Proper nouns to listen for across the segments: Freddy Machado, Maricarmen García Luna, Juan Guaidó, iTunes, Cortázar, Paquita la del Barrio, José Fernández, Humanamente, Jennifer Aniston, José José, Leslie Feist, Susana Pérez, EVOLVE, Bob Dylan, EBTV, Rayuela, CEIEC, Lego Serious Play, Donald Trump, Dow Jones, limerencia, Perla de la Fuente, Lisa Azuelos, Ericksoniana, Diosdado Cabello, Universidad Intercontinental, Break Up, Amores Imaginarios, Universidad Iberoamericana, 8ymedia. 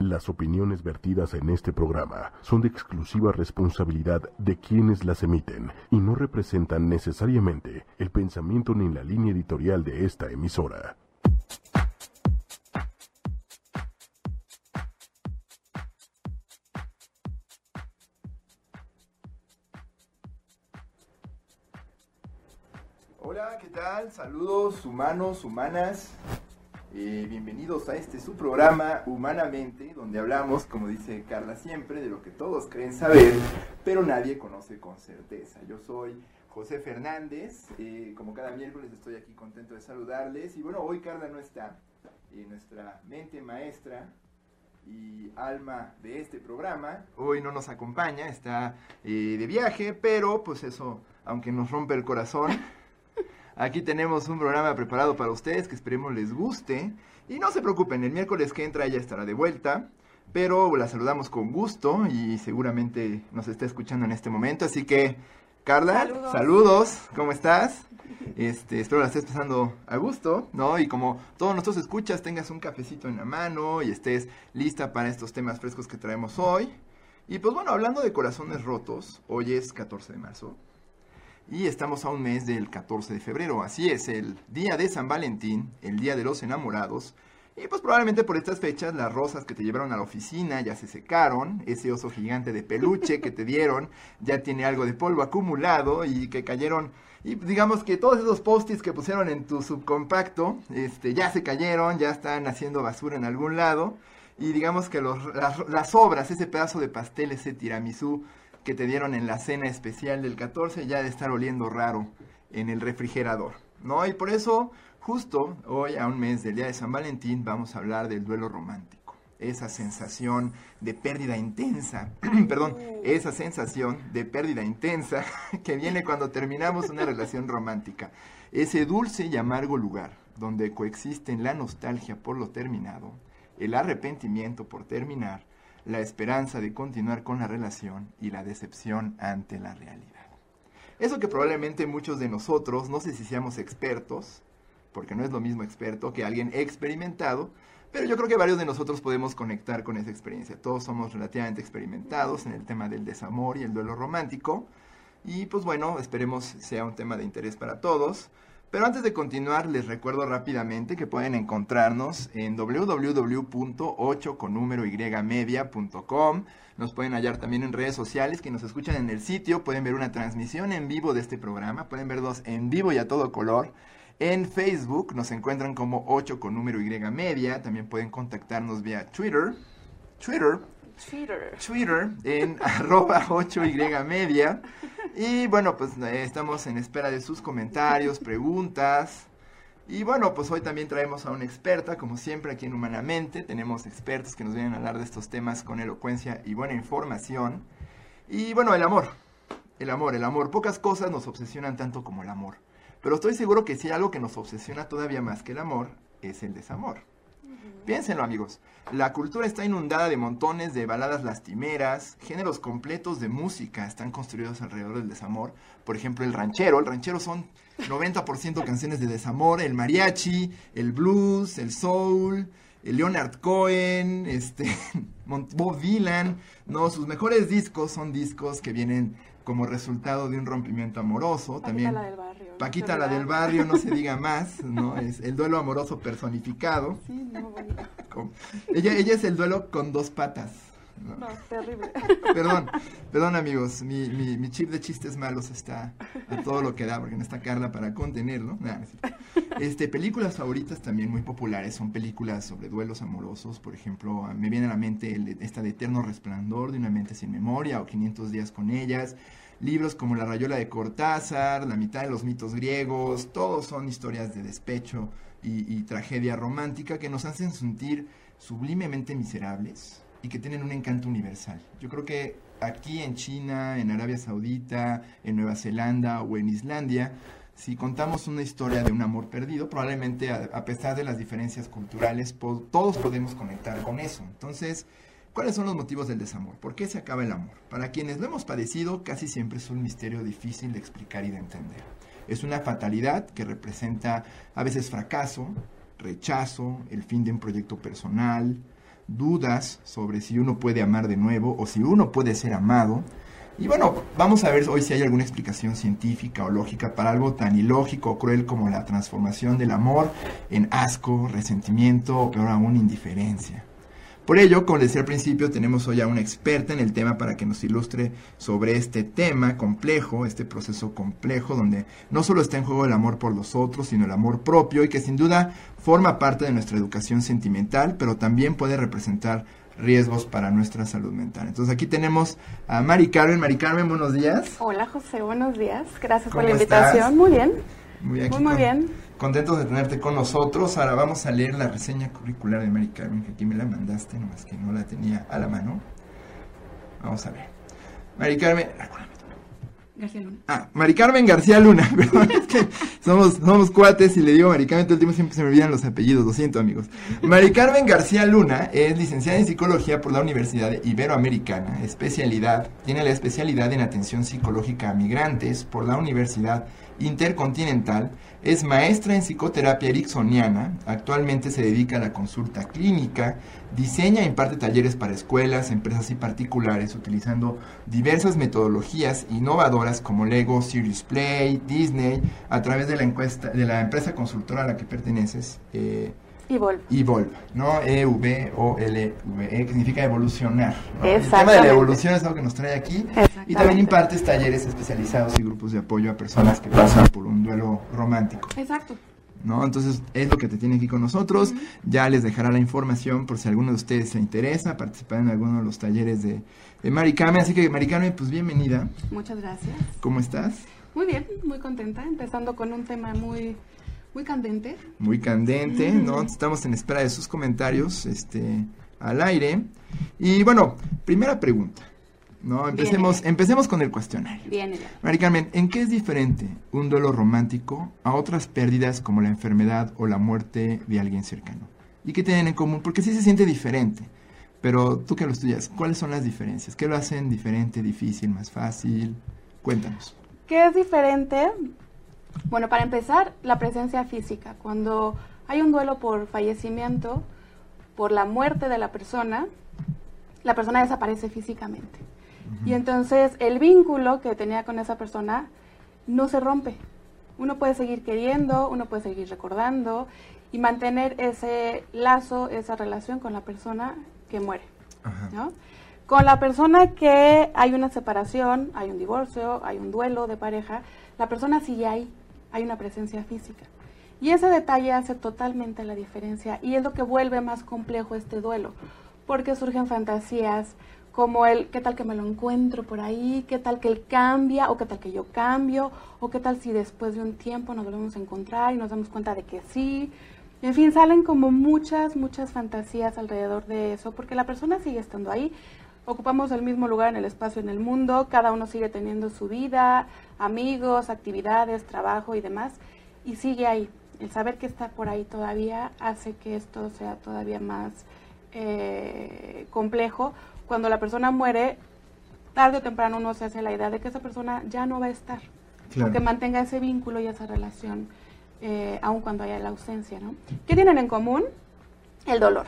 Las opiniones vertidas en este programa son de exclusiva responsabilidad de quienes las emiten y no representan necesariamente el pensamiento ni la línea editorial de esta emisora. Hola, ¿qué tal? Saludos humanos, humanas. Bienvenidos a este su programa Humanamente, donde hablamos, como dice Carla siempre, de lo que todos creen saber, pero nadie conoce con certeza. Yo soy José Fernández, como cada miércoles estoy aquí contento de saludarles. Y bueno, hoy Carla no está, nuestra mente maestra y alma de este programa, hoy no nos acompaña, está de viaje, pero pues eso, aunque nos rompe el corazón... Aquí tenemos un programa preparado para ustedes que esperemos les guste. Y no se preocupen, el miércoles que entra ella estará de vuelta. Pero la saludamos con gusto y seguramente nos está escuchando en este momento. Así que, Carla, saludos. ¿Cómo estás? Espero la estés pasando a gusto, ¿no? Y como todos nosotros escuchas, tengas un cafecito en la mano y estés lista para estos temas frescos que traemos hoy. Y pues bueno, hablando de corazones rotos, hoy es 14 de marzo. Y estamos a un mes del 14 de febrero, así es, el día de San Valentín, el día de los enamorados. Y pues probablemente por estas fechas las rosas que te llevaron a la oficina ya se secaron, ese oso gigante de peluche que te dieron ya tiene algo de polvo acumulado y que cayeron... Y digamos que todos esos post-its que pusieron en tu subcompacto ya se cayeron, ya están haciendo basura en algún lado. Y digamos que las sobras, ese pedazo de pastel, ese tiramisú que te dieron en la cena especial del 14 ya de estar oliendo raro en el refrigerador, ¿no? Y por eso, justo hoy, a un mes del día de San Valentín, vamos a hablar del duelo romántico. Esa sensación de pérdida intensa, perdón, esa sensación de pérdida intensa que viene cuando terminamos una relación romántica. Ese dulce y amargo lugar donde coexisten la nostalgia por lo terminado, el arrepentimiento por terminar, la esperanza de continuar con la relación y la decepción ante la realidad. Eso que probablemente muchos de nosotros, no sé si seamos expertos, porque no es lo mismo experto que alguien experimentado, pero yo creo que varios de nosotros podemos conectar con esa experiencia. Todos somos relativamente experimentados en el tema del desamor y el duelo romántico, y pues bueno, esperemos sea un tema de interés para todos. Pero antes de continuar, les recuerdo rápidamente que pueden encontrarnos en www.8ymedia.com. Nos pueden hallar también en redes sociales, que nos escuchan en el sitio. Pueden ver una transmisión en vivo de este programa. Pueden ver dos en vivo y a todo color. En Facebook nos encuentran como 8ymedia. También pueden contactarnos vía Twitter en @8ymedia. Y bueno, pues estamos en espera de sus comentarios, preguntas. Y bueno, pues hoy también traemos a una experta, como siempre aquí en Humanamente. Tenemos expertos que nos vienen a hablar de estos temas con elocuencia y buena información. Y bueno, el amor. Pocas cosas nos obsesionan tanto como el amor. Pero estoy seguro que si hay algo que nos obsesiona todavía más que el amor, es el desamor. Piénsenlo, amigos, la cultura está inundada de montones de baladas lastimeras, géneros completos de música están construidos alrededor del desamor. Por ejemplo, el ranchero son 90% canciones de desamor, el mariachi, el blues, el soul, el Leonard Cohen, Bob Dylan, ¿no? Sus mejores discos son discos que vienen como resultado de un rompimiento amoroso. También Paquita la del Barrio. Paquita la del Barrio, no se diga más, ¿no? Es el duelo amoroso personificado. Sí, no, bueno. Ella es el duelo con dos patas. No, terrible. Perdón, amigos, mi chip de chistes malos está a todo lo que da, porque no está Carla para contenerlo, ¿no? Películas favoritas también muy populares son películas sobre duelos amorosos. Por ejemplo, me viene a la mente esta de Eterno Resplandor de una mente sin memoria o 500 días con ellas. Libros como La Rayuela de Cortázar, La mitad de los mitos griegos, todos son historias de despecho y tragedia romántica que nos hacen sentir sublimemente miserables y que tienen un encanto universal. Yo creo que aquí en China, en Arabia Saudita, en Nueva Zelanda o en Islandia, si contamos una historia de un amor perdido, probablemente a pesar de las diferencias culturales, todos podemos conectar con eso. Entonces, ¿cuáles son los motivos del desamor? ¿Por qué se acaba el amor? Para quienes lo hemos padecido, casi siempre es un misterio difícil de explicar y de entender. Es una fatalidad que representa a veces fracaso, rechazo, el fin de un proyecto personal, dudas sobre si uno puede amar de nuevo o si uno puede ser amado. Y bueno, vamos a ver hoy si hay alguna explicación científica o lógica para algo tan ilógico o cruel como la transformación del amor en asco, resentimiento o peor aún, indiferencia. Por ello, como les decía al principio, tenemos hoy a una experta en el tema para que nos ilustre sobre este tema complejo, este proceso complejo donde no solo está en juego el amor por los otros, sino el amor propio y que sin duda forma parte de nuestra educación sentimental, pero también puede representar riesgos para nuestra salud mental. Entonces aquí tenemos a Maricarmen. Maricarmen, buenos días. Hola José, buenos días. Gracias por la invitación. ¿Estás? Muy bien. Muy bien. Contentos de tenerte con nosotros. Ahora vamos a leer la reseña curricular de Maricarmen, que aquí me la mandaste, nomás que no la tenía a la mano. Vamos a ver. Maricarmen García Luna. Ah, Maricarmen García Luna, perdón, es que somos cuates y le digo Maricarmen todo el tiempo, siempre se me olvidan los apellidos, lo siento amigos. Maricarmen García Luna es licenciada en psicología por la Universidad Iberoamericana, tiene la especialidad en atención psicológica a migrantes por la Universidad Intercontinental, es maestra en psicoterapia ericksoniana, actualmente se dedica a la consulta clínica, diseña e imparte talleres para escuelas, empresas y particulares utilizando diversas metodologías innovadoras como Lego, Serious Play, Disney, a través de la encuesta de la empresa consultora a la que perteneces, EVOLVE, ¿no? EVOLVE, que significa evolucionar, ¿no? El tema de la evolución es algo que nos trae aquí. Y también impartes talleres especializados y grupos de apoyo a personas que pasan por un duelo romántico. Exacto. ¿No? Entonces es lo que te tiene aquí con nosotros. Uh-huh. Ya les dejará la información por si alguno de ustedes se interesa participar en alguno de los talleres de Maricarmen. Así que Maricarmen, pues bienvenida. Muchas gracias. ¿Cómo estás? Muy bien, muy contenta, empezando con un tema muy candente. Muy candente, ¿no? Estamos en espera de sus comentarios al aire. Y bueno, primera pregunta, ¿no? Empecemos con el cuestionario. Bien, Maricarmen, ¿en qué es diferente un duelo romántico a otras pérdidas como la enfermedad o la muerte de alguien cercano? ¿Y qué tienen en común? Porque sí se siente diferente, pero tú que lo estudias, ¿cuáles son las diferencias? ¿Qué lo hacen diferente, difícil, más fácil? Cuéntanos. ¿Qué es diferente? Bueno, para empezar, la presencia física. Cuando hay un duelo por fallecimiento, por la muerte de la persona desaparece físicamente. Uh-huh. Y entonces el vínculo que tenía con esa persona no se rompe. Uno puede seguir queriendo, uno puede seguir recordando y mantener ese lazo, esa relación con la persona que muere, uh-huh, ¿no? Con la persona que hay una separación, hay un divorcio, hay un duelo de pareja, la persona sigue ahí. Hay una presencia física. Y ese detalle hace totalmente la diferencia y es lo que vuelve más complejo este duelo, porque surgen fantasías como el qué tal que me lo encuentro por ahí, qué tal que él cambia o qué tal que yo cambio, o qué tal si después de un tiempo nos volvemos a encontrar y nos damos cuenta de que sí. En fin, salen como muchas fantasías alrededor de eso, porque la persona sigue estando ahí. Ocupamos el mismo lugar en el espacio, en el mundo, cada uno sigue teniendo su vida, amigos, actividades, trabajo y demás, y sigue ahí. El saber que está por ahí todavía hace que esto sea todavía más complejo. Cuando la persona muere, tarde o temprano uno se hace la idea de que esa persona ya no va a estar, claro, aunque mantenga ese vínculo y esa relación, aun cuando haya la ausencia, ¿no? ¿Qué tienen en común? El dolor.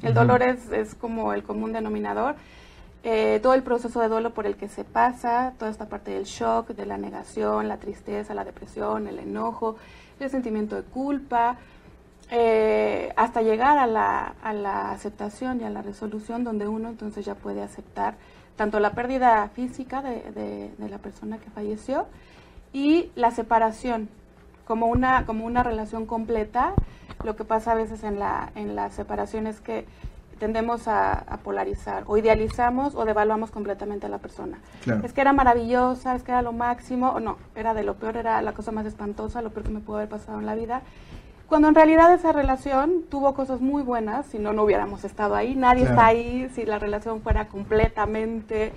El dolor es como el común denominador, todo el proceso de duelo por el que se pasa, toda esta parte del shock, de la negación, la tristeza, la depresión, el enojo, el sentimiento de culpa, hasta llegar a la aceptación y a la resolución, donde uno entonces ya puede aceptar tanto la pérdida física de la persona que falleció y la separación como una relación completa. Lo que pasa a veces en la separación es que tendemos a polarizar, o idealizamos o devaluamos completamente a la persona. Claro. Es que era maravillosa, es que era lo máximo, o no, era de lo peor, era la cosa más espantosa, lo peor que me pudo haber pasado en la vida. Cuando en realidad esa relación tuvo cosas muy buenas, si no, no hubiéramos estado ahí, nadie claro está ahí si la relación fuera completamente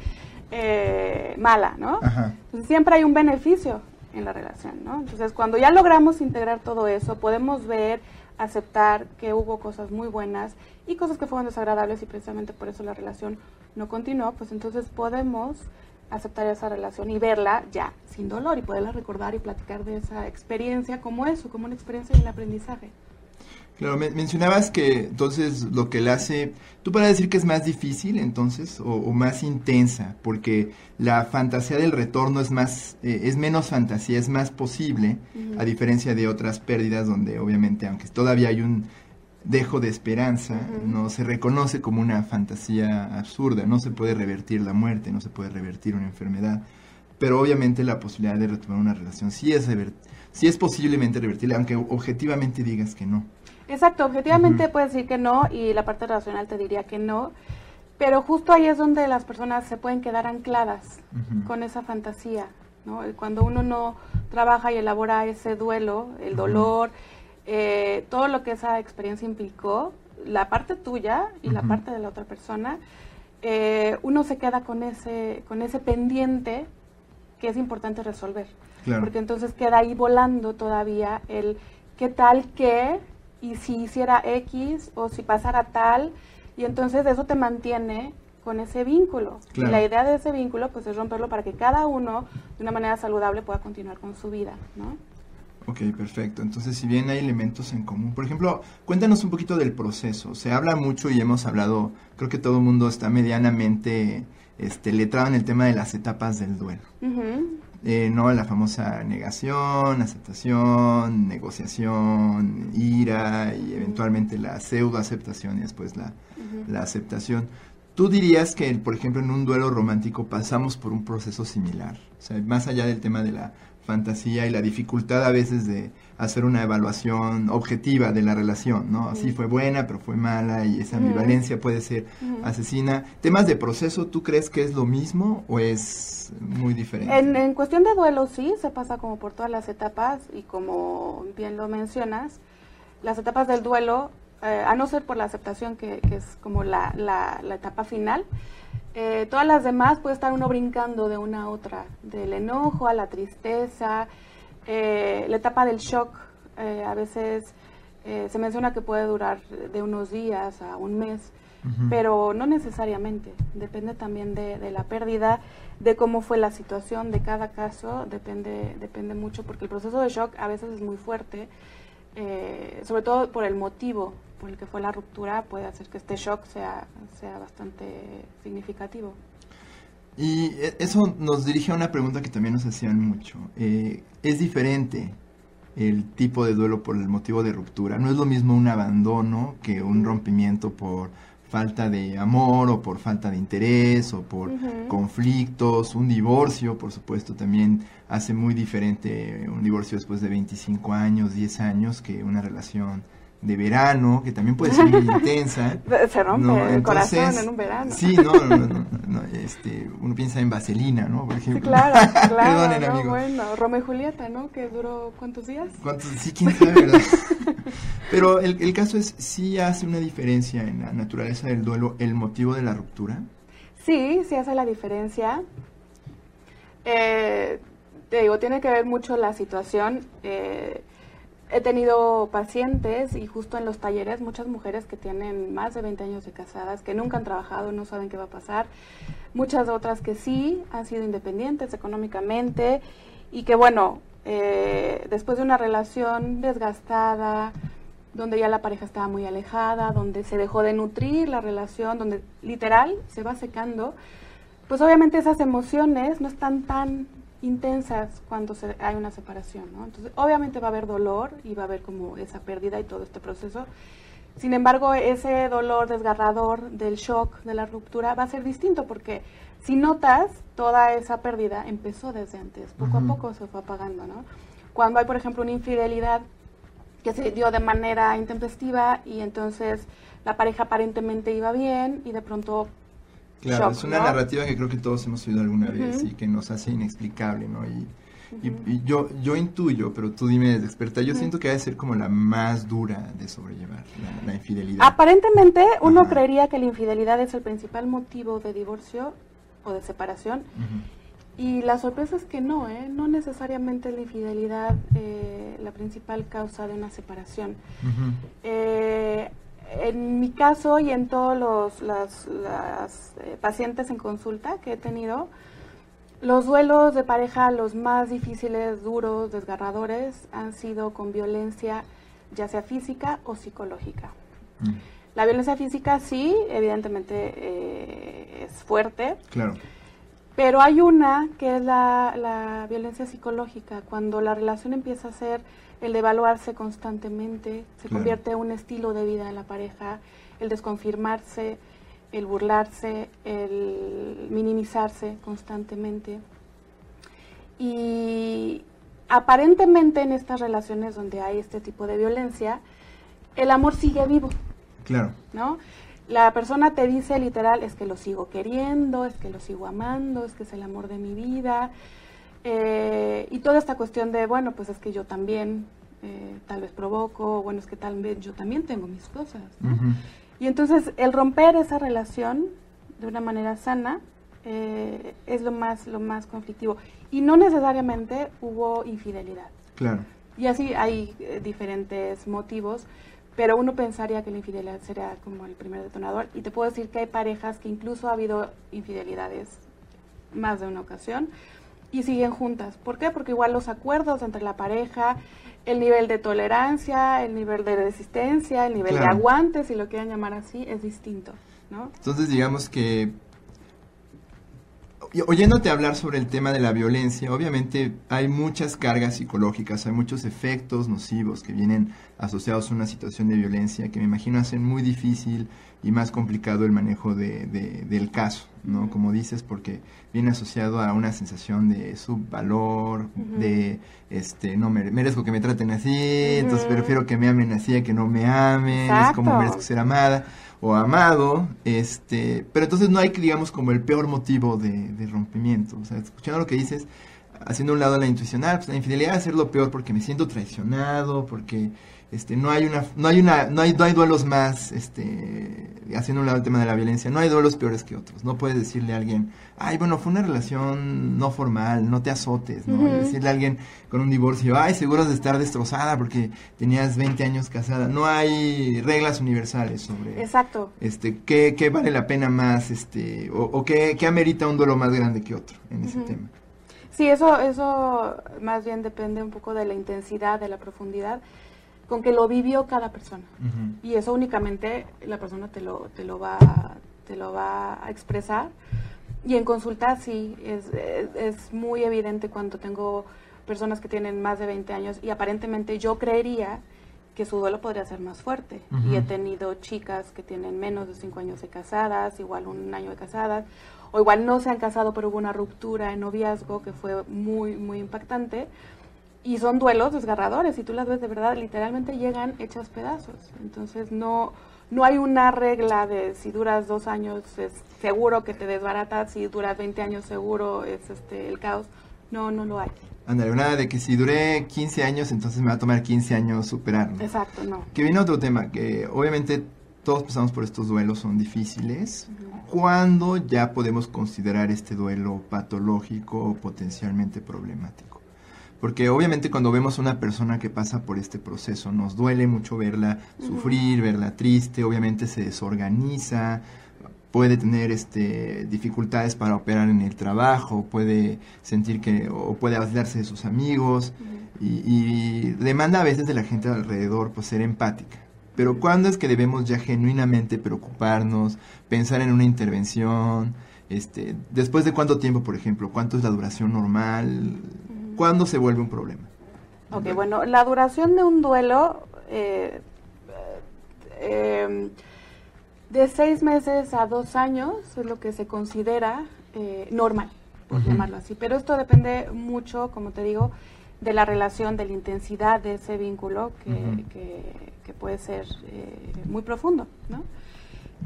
mala, ¿no? Ajá. Entonces siempre hay un beneficio en la relación, ¿no? Entonces cuando ya logramos integrar todo eso, podemos ver, aceptar que hubo cosas muy buenas y cosas que fueron desagradables y precisamente por eso la relación no continuó, pues entonces podemos aceptar esa relación y verla ya sin dolor y poderla recordar y platicar de esa experiencia como eso, como una experiencia y un aprendizaje. Claro, mencionabas que entonces lo que la hace, tú para decir que es más difícil entonces o más intensa, porque la fantasía del retorno es más, es menos fantasía, es más posible, a diferencia de otras pérdidas donde obviamente aunque todavía hay un dejo de esperanza, no se reconoce como una fantasía absurda, no se puede revertir la muerte, no se puede revertir una enfermedad, pero obviamente la posibilidad de retomar una relación sí es posiblemente revertible, aunque objetivamente digas que no. Exacto, objetivamente puedes decir que no y la parte racional te diría que no, pero justo ahí es donde las personas se pueden quedar ancladas con esa fantasía, ¿no? Y cuando uno no trabaja y elabora ese duelo, el dolor, todo lo que esa experiencia implicó, la parte tuya y la parte de la otra persona, uno se queda con ese pendiente que es importante resolver. Claro. Porque entonces queda ahí volando todavía el qué tal que... y si hiciera X o si pasara tal, y entonces eso te mantiene con ese vínculo. Claro. Y la idea de ese vínculo pues es romperlo para que cada uno de una manera saludable pueda continuar con su vida, ¿no? Ok, perfecto. Entonces, si bien hay elementos en común, por ejemplo, cuéntanos un poquito del proceso. Se habla mucho y hemos hablado, creo que todo el mundo está medianamente letrado en el tema de las etapas del duelo. ¿No? La famosa negación, aceptación, negociación, ira y eventualmente la pseudoaceptación y después la aceptación. ¿Tú dirías que, por ejemplo, en un duelo romántico pasamos por un proceso similar? O sea, más allá del tema de la fantasía y la dificultad a veces de hacer una evaluación objetiva de la relación, ¿no? Sí fue buena, pero fue mala y esa ambivalencia puede ser asesina. ¿Temas de proceso tú crees que es lo mismo o es muy diferente? En cuestión de duelo sí, se pasa como por todas las etapas y como bien lo mencionas, las etapas del duelo, a no ser por la aceptación que es como la etapa final, todas las demás puede estar uno brincando de una a otra, del enojo a la tristeza, la etapa del shock, a veces se menciona que puede durar de unos días a un mes, pero no necesariamente, depende también de la pérdida, de cómo fue la situación, de cada caso, depende mucho, porque el proceso de shock a veces es muy fuerte, sobre todo por el motivo por el que fue la ruptura, puede hacer que este shock sea bastante significativo. Y eso nos dirige a una pregunta que también nos hacían mucho. ¿Es diferente el tipo de duelo por el motivo de ruptura? ¿No es lo mismo un abandono que un rompimiento por falta de amor o por falta de interés o por conflictos? Un divorcio, por supuesto, también hace muy diferente un divorcio después de 25 años, 10 años, que una relación de verano, que también puede ser muy intensa. Se rompe, ¿no? El entonces, corazón en un verano. Sí, no, uno piensa en Vaselina, ¿no? Por ejemplo. Sí, claro, perdonen, no, amigo. Bueno, Romeo y Julieta, ¿no? Que duró, ¿cuántos días? ¿Cuántos? Sí, quién sabe, ¿verdad? Pero el caso es, ¿sí hace una diferencia en la naturaleza del duelo el motivo de la ruptura? Sí, sí hace la diferencia. Te digo, tiene que ver mucho la situación. He tenido pacientes y justo en los talleres muchas mujeres que tienen más de 20 años de casadas, que nunca han trabajado, no saben qué va a pasar. Muchas otras que sí han sido independientes económicamente y que bueno, después de una relación desgastada, donde ya la pareja estaba muy alejada, donde se dejó de nutrir la relación, donde literal se va secando, pues obviamente esas emociones no están tan intensas cuando hay una separación, ¿no? Entonces, obviamente va a haber dolor y va a haber como esa pérdida y todo este proceso. Sin embargo, ese dolor desgarrador del shock, de la ruptura, va a ser distinto porque si notas, toda esa pérdida empezó desde antes, poco a poco se fue apagando, ¿no? Cuando hay, por ejemplo, una infidelidad que se dio de manera intempestiva y entonces la pareja aparentemente iba bien y de pronto... Claro, shock, es una narrativa que creo que todos hemos oído alguna vez y que nos hace inexplicable, ¿no? Y yo intuyo, pero tú dime desde experta, yo siento que ha de ser como la más dura de sobrellevar, la infidelidad. Aparentemente uno creería que la infidelidad es el principal motivo de divorcio o de separación y la sorpresa es que no, no necesariamente es la infidelidad la principal causa de una separación. En mi caso y en todos las pacientes en consulta que he tenido, los duelos de pareja los más difíciles, duros, desgarradores, han sido con violencia ya sea física o psicológica. La violencia física sí, evidentemente es fuerte. Claro. Pero hay una que es la violencia psicológica, cuando la relación empieza a ser el de evaluarse constantemente, se convierte en un estilo de vida de la pareja, el desconfirmarse, el burlarse, el minimizarse constantemente. Y aparentemente en estas relaciones donde hay este tipo de violencia, el amor sigue vivo. Claro. ¿No? La persona te dice literal, es que lo sigo queriendo, es que lo sigo amando, es que es el amor de mi vida. Y toda esta cuestión de, bueno, pues es que yo también tal vez provoco, bueno, es que tal vez yo también tengo mis cosas, ¿no? Uh-huh. Y entonces el romper esa relación de una manera sana es lo más conflictivo. Y no necesariamente hubo infidelidad. Claro. Y así hay diferentes motivos. Pero uno pensaría que la infidelidad sería como el primer detonador. Y te puedo decir que hay parejas que incluso ha habido infidelidades más de una ocasión y siguen juntas. ¿Por qué? Porque igual los acuerdos entre la pareja, el nivel de tolerancia, el nivel de resistencia, el nivel de aguante, si lo quieren llamar así, es distinto, ¿no? Entonces digamos que, oyéndote hablar sobre el tema de la violencia, obviamente hay muchas cargas psicológicas, hay muchos efectos nocivos que vienen asociados a una situación de violencia que me imagino hacen muy difícil y más complicado el manejo del caso, ¿no? Como dices, porque viene asociado a una sensación de subvalor, de no merezco que me traten así, entonces prefiero que me amen así a que no me amen, es como merezco ser amada o amado, pero entonces no hay, digamos, como el peor motivo de rompimiento. O sea, escuchando lo que dices, haciendo un lado la intuición, pues la infidelidad es lo peor porque me siento traicionado, porque no hay duelos más, haciendo un lado el tema de la violencia, no hay duelos peores que otros. No puedes decirle a alguien, ay, bueno, fue una relación no formal, no te azotes, ¿no? Decirle a alguien con un divorcio, ay, seguro has de estar destrozada porque tenías 20 años casada. No hay reglas universales sobre qué vale la pena más, o qué amerita un duelo más grande que otro en ese tema. Sí, eso más bien depende un poco de la intensidad, de la profundidad con que lo vivió cada persona. Y eso únicamente la persona te lo va a expresar. Y en consulta sí, es muy evidente cuando tengo personas que tienen más de 20 años y aparentemente yo creería que su duelo podría ser más fuerte. Y he tenido chicas que tienen menos de 5 años de casadas, igual un año de casadas, o igual no se han casado pero hubo una ruptura en noviazgo que fue muy, muy impactante. Y son duelos desgarradores, y tú las ves de verdad, literalmente llegan hechas pedazos. Entonces no hay una regla de si duras 2 años es seguro que te desbaratas, si duras 20 años seguro es el caos. No lo hay. Ándale, nada de que si duré 15 años, entonces me va a tomar 15 años superarlo. Exacto, no. Que viene otro tema, que obviamente todos pasamos por estos duelos, son difíciles. ¿Cuándo ya podemos considerar este duelo patológico o potencialmente problemático? Porque obviamente cuando vemos a una persona que pasa por este proceso, nos duele mucho verla sufrir, verla triste, obviamente se desorganiza, puede tener dificultades para operar en el trabajo, puede sentir que, o puede aislarse de sus amigos, y demanda a veces de la gente alrededor pues ser empática. Pero ¿cuándo es que debemos ya genuinamente preocuparnos, pensar en una intervención? ¿Después de cuánto tiempo, por ejemplo? ¿Cuánto es la duración normal? ¿Cuándo se vuelve un problema? Ok, bueno, la duración de un duelo de 6 meses a 2 años es lo que se considera normal, por llamarlo así. Pero esto depende mucho, como te digo, de la relación, de la intensidad de ese vínculo que puede ser muy profundo, ¿no?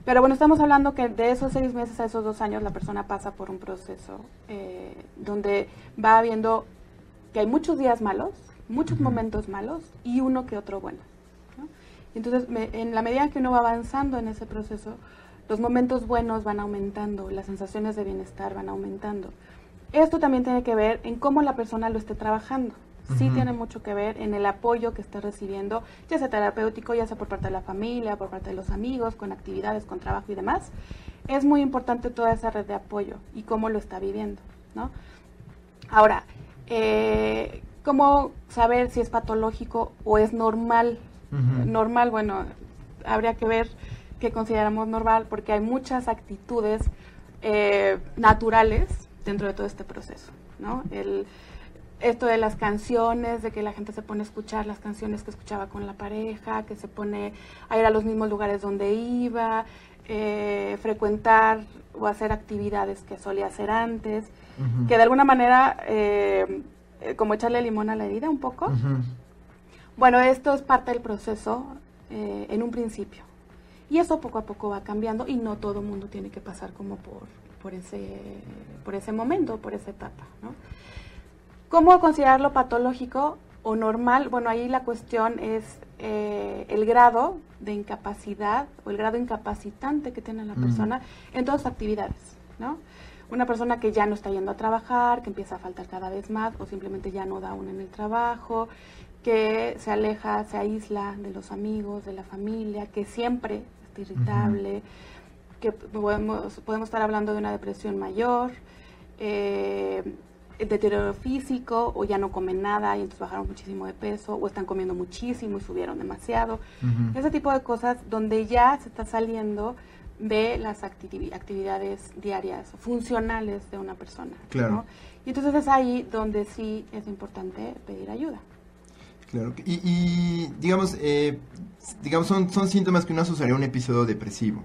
Pero bueno, estamos hablando que de esos 6 meses a esos 2 años la persona pasa por un proceso donde va viendo que hay muchos días malos, muchos momentos malos y uno que otro bueno, ¿no? Entonces, en la medida que uno va avanzando en ese proceso, los momentos buenos van aumentando, las sensaciones de bienestar van aumentando. Esto también tiene que ver en cómo la persona lo esté trabajando. Sí tiene mucho que ver en el apoyo que esté recibiendo, ya sea terapéutico, ya sea por parte de la familia, por parte de los amigos, con actividades, con trabajo y demás. Es muy importante toda esa red de apoyo y cómo lo está viviendo, ¿no? Ahora, ¿cómo saber si es patológico o es normal Normal, bueno, habría que ver qué consideramos normal, porque hay muchas actitudes naturales dentro de todo este proceso, ¿no? Esto de las canciones, de que la gente se pone a escuchar las canciones que escuchaba con la pareja, que se pone a ir a los mismos lugares donde iba, frecuentar o hacer actividades que solía hacer antes, que de alguna manera, como echarle limón a la herida un poco. Bueno, esto es parte del proceso en un principio. Y eso poco a poco va cambiando y no todo mundo tiene que pasar como por ese momento, por esa etapa, ¿no? ¿Cómo considerarlo patológico o normal? Bueno, ahí la cuestión es el grado de incapacidad o el grado incapacitante que tiene la persona en todas sus actividades, ¿no? Una persona que ya no está yendo a trabajar, que empieza a faltar cada vez más o simplemente ya no da una en el trabajo, que se aleja, se aísla de los amigos, de la familia, que siempre está irritable, que podemos estar hablando de una depresión mayor, el deterioro físico, o ya no comen nada y entonces bajaron muchísimo de peso, o están comiendo muchísimo y subieron demasiado. Ese tipo de cosas donde ya se está saliendo de las actividades diarias, funcionales de una persona. Claro. ¿No? Y entonces es ahí donde sí es importante pedir ayuda. Claro. Y digamos, son síntomas que uno asociaría a un episodio depresivo,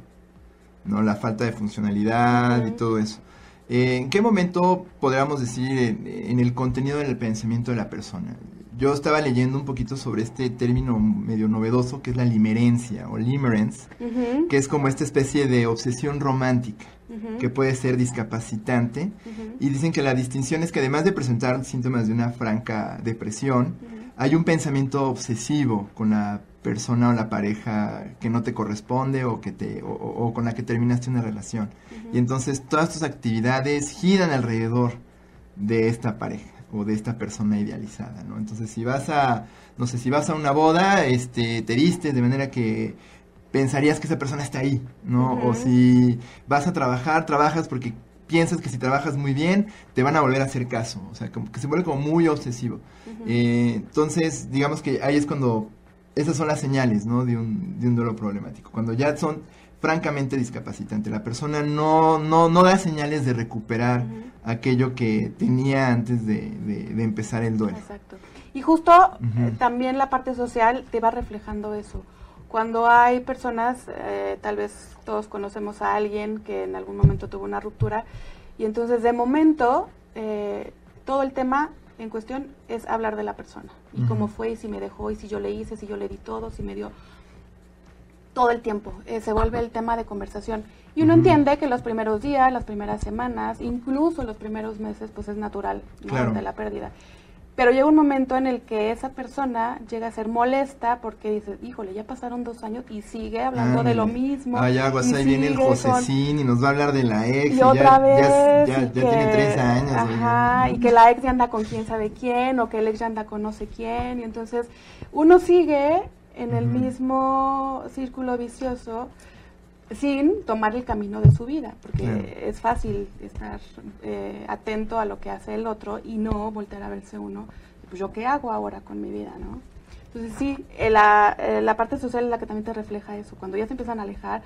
¿no? La falta de funcionalidad y todo eso. ¿En qué momento podríamos decir en el contenido del pensamiento de la persona? Yo estaba leyendo un poquito sobre este término medio novedoso que es la limerencia o limerence, que es como esta especie de obsesión romántica que puede ser discapacitante, y dicen que la distinción es que además de presentar síntomas de una franca depresión, hay un pensamiento obsesivo con la persona o la pareja que no te corresponde o con la que terminaste una relación. Y entonces todas tus actividades giran alrededor de esta pareja o de esta persona idealizada, ¿no? Entonces si vas a una boda, te vistes de manera que pensarías que esa persona está ahí, ¿no? O si vas a trabajar, trabajas porque piensas que si trabajas muy bien te van a volver a hacer caso, o sea, como que se vuelve como muy obsesivo. Entonces, digamos que ahí es cuando esas son las señales, ¿no? de un duelo problemático, cuando ya son francamente discapacitantes. La persona no da señales de recuperar aquello que tenía antes de empezar el duelo. Exacto. Y justo también la parte social te va reflejando eso. Cuando hay personas, tal vez todos conocemos a alguien que en algún momento tuvo una ruptura, y entonces de momento todo el tema en cuestión es hablar de la persona y cómo fue, y si me dejó, y si yo le hice, si yo le di todo, si me dio todo el tiempo. Se vuelve el tema de conversación y uno entiende que los primeros días, las primeras semanas, incluso los primeros meses, pues es natural, ¿no? Claro. De la pérdida. Pero llega un momento en el que esa persona llega a ser molesta porque dice, híjole, ya pasaron 2 años y sigue hablando de lo mismo. Ya, pues ahí viene el Josecín y nos va a hablar de la ex. Y otra vez. Ya tiene 3 años. Ajá, y que la ex ya anda con quién sabe quién, o que el ex ya anda con no sé quién. Y entonces uno sigue en el mismo círculo vicioso sin tomar el camino de su vida, porque es fácil estar atento a lo que hace el otro y no voltear a verse uno, pues yo qué hago ahora con mi vida, ¿no? Entonces sí, la parte social es la que también te refleja eso, cuando ya se empiezan a alejar,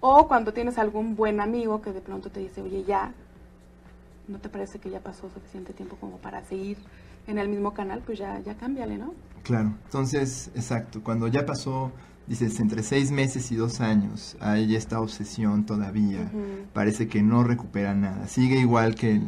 o cuando tienes algún buen amigo que de pronto te dice, oye, ya, ¿no te parece que ya pasó suficiente tiempo como para seguir en el mismo canal? Pues ya cámbiale, ¿no? Claro, entonces, exacto, cuando ya pasó, dices, entre 6 meses y 2 años, hay esta obsesión todavía, parece que no recupera nada, sigue igual que el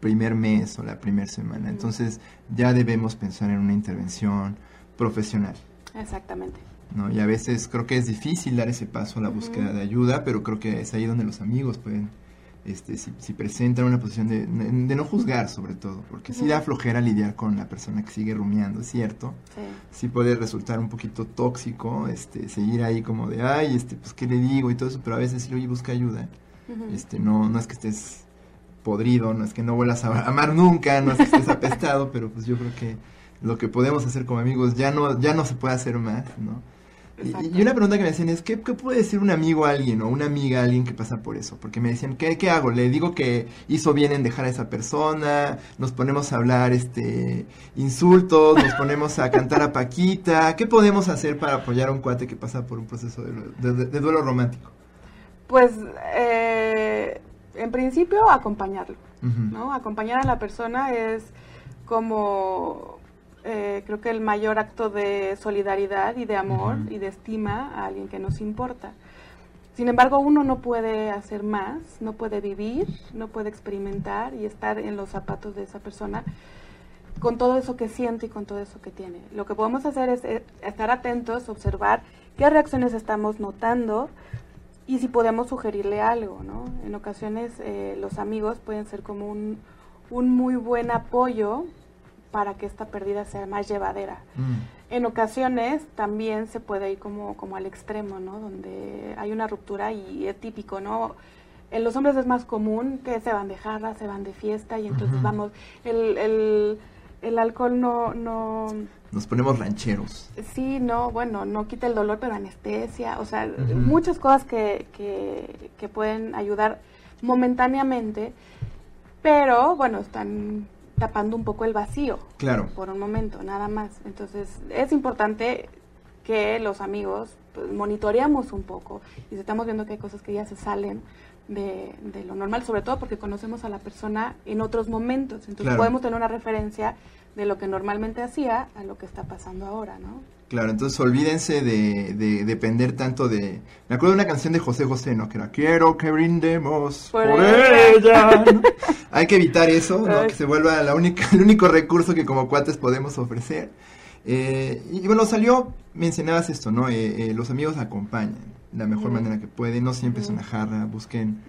primer mes o la primera semana, entonces ya debemos pensar en una intervención profesional. Exactamente. ¿No? Y a veces creo que es difícil dar ese paso a la búsqueda de ayuda, pero creo que es ahí donde los amigos pueden, si presentan una posición de no juzgar, sobre todo, porque sí da flojera lidiar con la persona que sigue rumiando, es cierto, sí puede resultar un poquito tóxico, seguir ahí como de, ay, pues, ¿qué le digo? Y todo eso, pero a veces sí, oye, busca ayuda, no es que estés podrido, no es que no vuelvas a amar nunca, no es que estés apestado, pero pues yo creo que lo que podemos hacer como amigos ya no se puede hacer más, ¿no? Y una pregunta que me hacen es, ¿qué puede decir un amigo a alguien o una amiga a alguien que pasa por eso? Porque me decían, ¿qué hago? ¿Le digo que hizo bien en dejar a esa persona? ¿Nos ponemos a hablar insultos? ¿Nos ponemos a cantar a Paquita? ¿Qué podemos hacer para apoyar a un cuate que pasa por un proceso de duelo romántico? Pues, en principio, acompañarlo, ¿no? Acompañar a la persona es como... creo que el mayor acto de solidaridad y de amor y de estima a alguien que nos importa. Sin embargo, uno no puede hacer más, no puede vivir, no puede experimentar y estar en los zapatos de esa persona con todo eso que siente y con todo eso que tiene. Lo que podemos hacer es estar atentos, observar qué reacciones estamos notando y si podemos sugerirle algo, ¿no? En ocasiones los amigos pueden ser como un muy buen apoyo para que esta pérdida sea más llevadera. En ocasiones también se puede ir como al extremo, ¿no? Donde hay una ruptura y es típico, ¿no? En los hombres es más común que se van de jarra, se van de fiesta y entonces vamos, el alcohol no... Nos ponemos rancheros. Sí, no, bueno, no quita el dolor, pero anestesia, o sea, muchas cosas que pueden ayudar momentáneamente, pero bueno, están... tapando un poco el vacío, claro, por un momento, nada más. Entonces, es importante que los amigos pues, monitoreamos un poco y si estamos viendo que hay cosas que ya se salen de lo normal, sobre todo porque conocemos a la persona en otros momentos, entonces claro, podemos tener una referencia de lo que normalmente hacía a lo que está pasando ahora, ¿no? Claro, entonces olvídense de depender tanto de... Me acuerdo de una canción de José José, ¿no? Que era, quiero que brindemos por ella, ¿no? Hay que evitar eso, ¿no? Que se vuelva el único recurso que como cuates podemos ofrecer. Y bueno, mencionabas esto, ¿no? Los amigos acompañan la mejor manera que pueden, no siempre es una jarra, busquen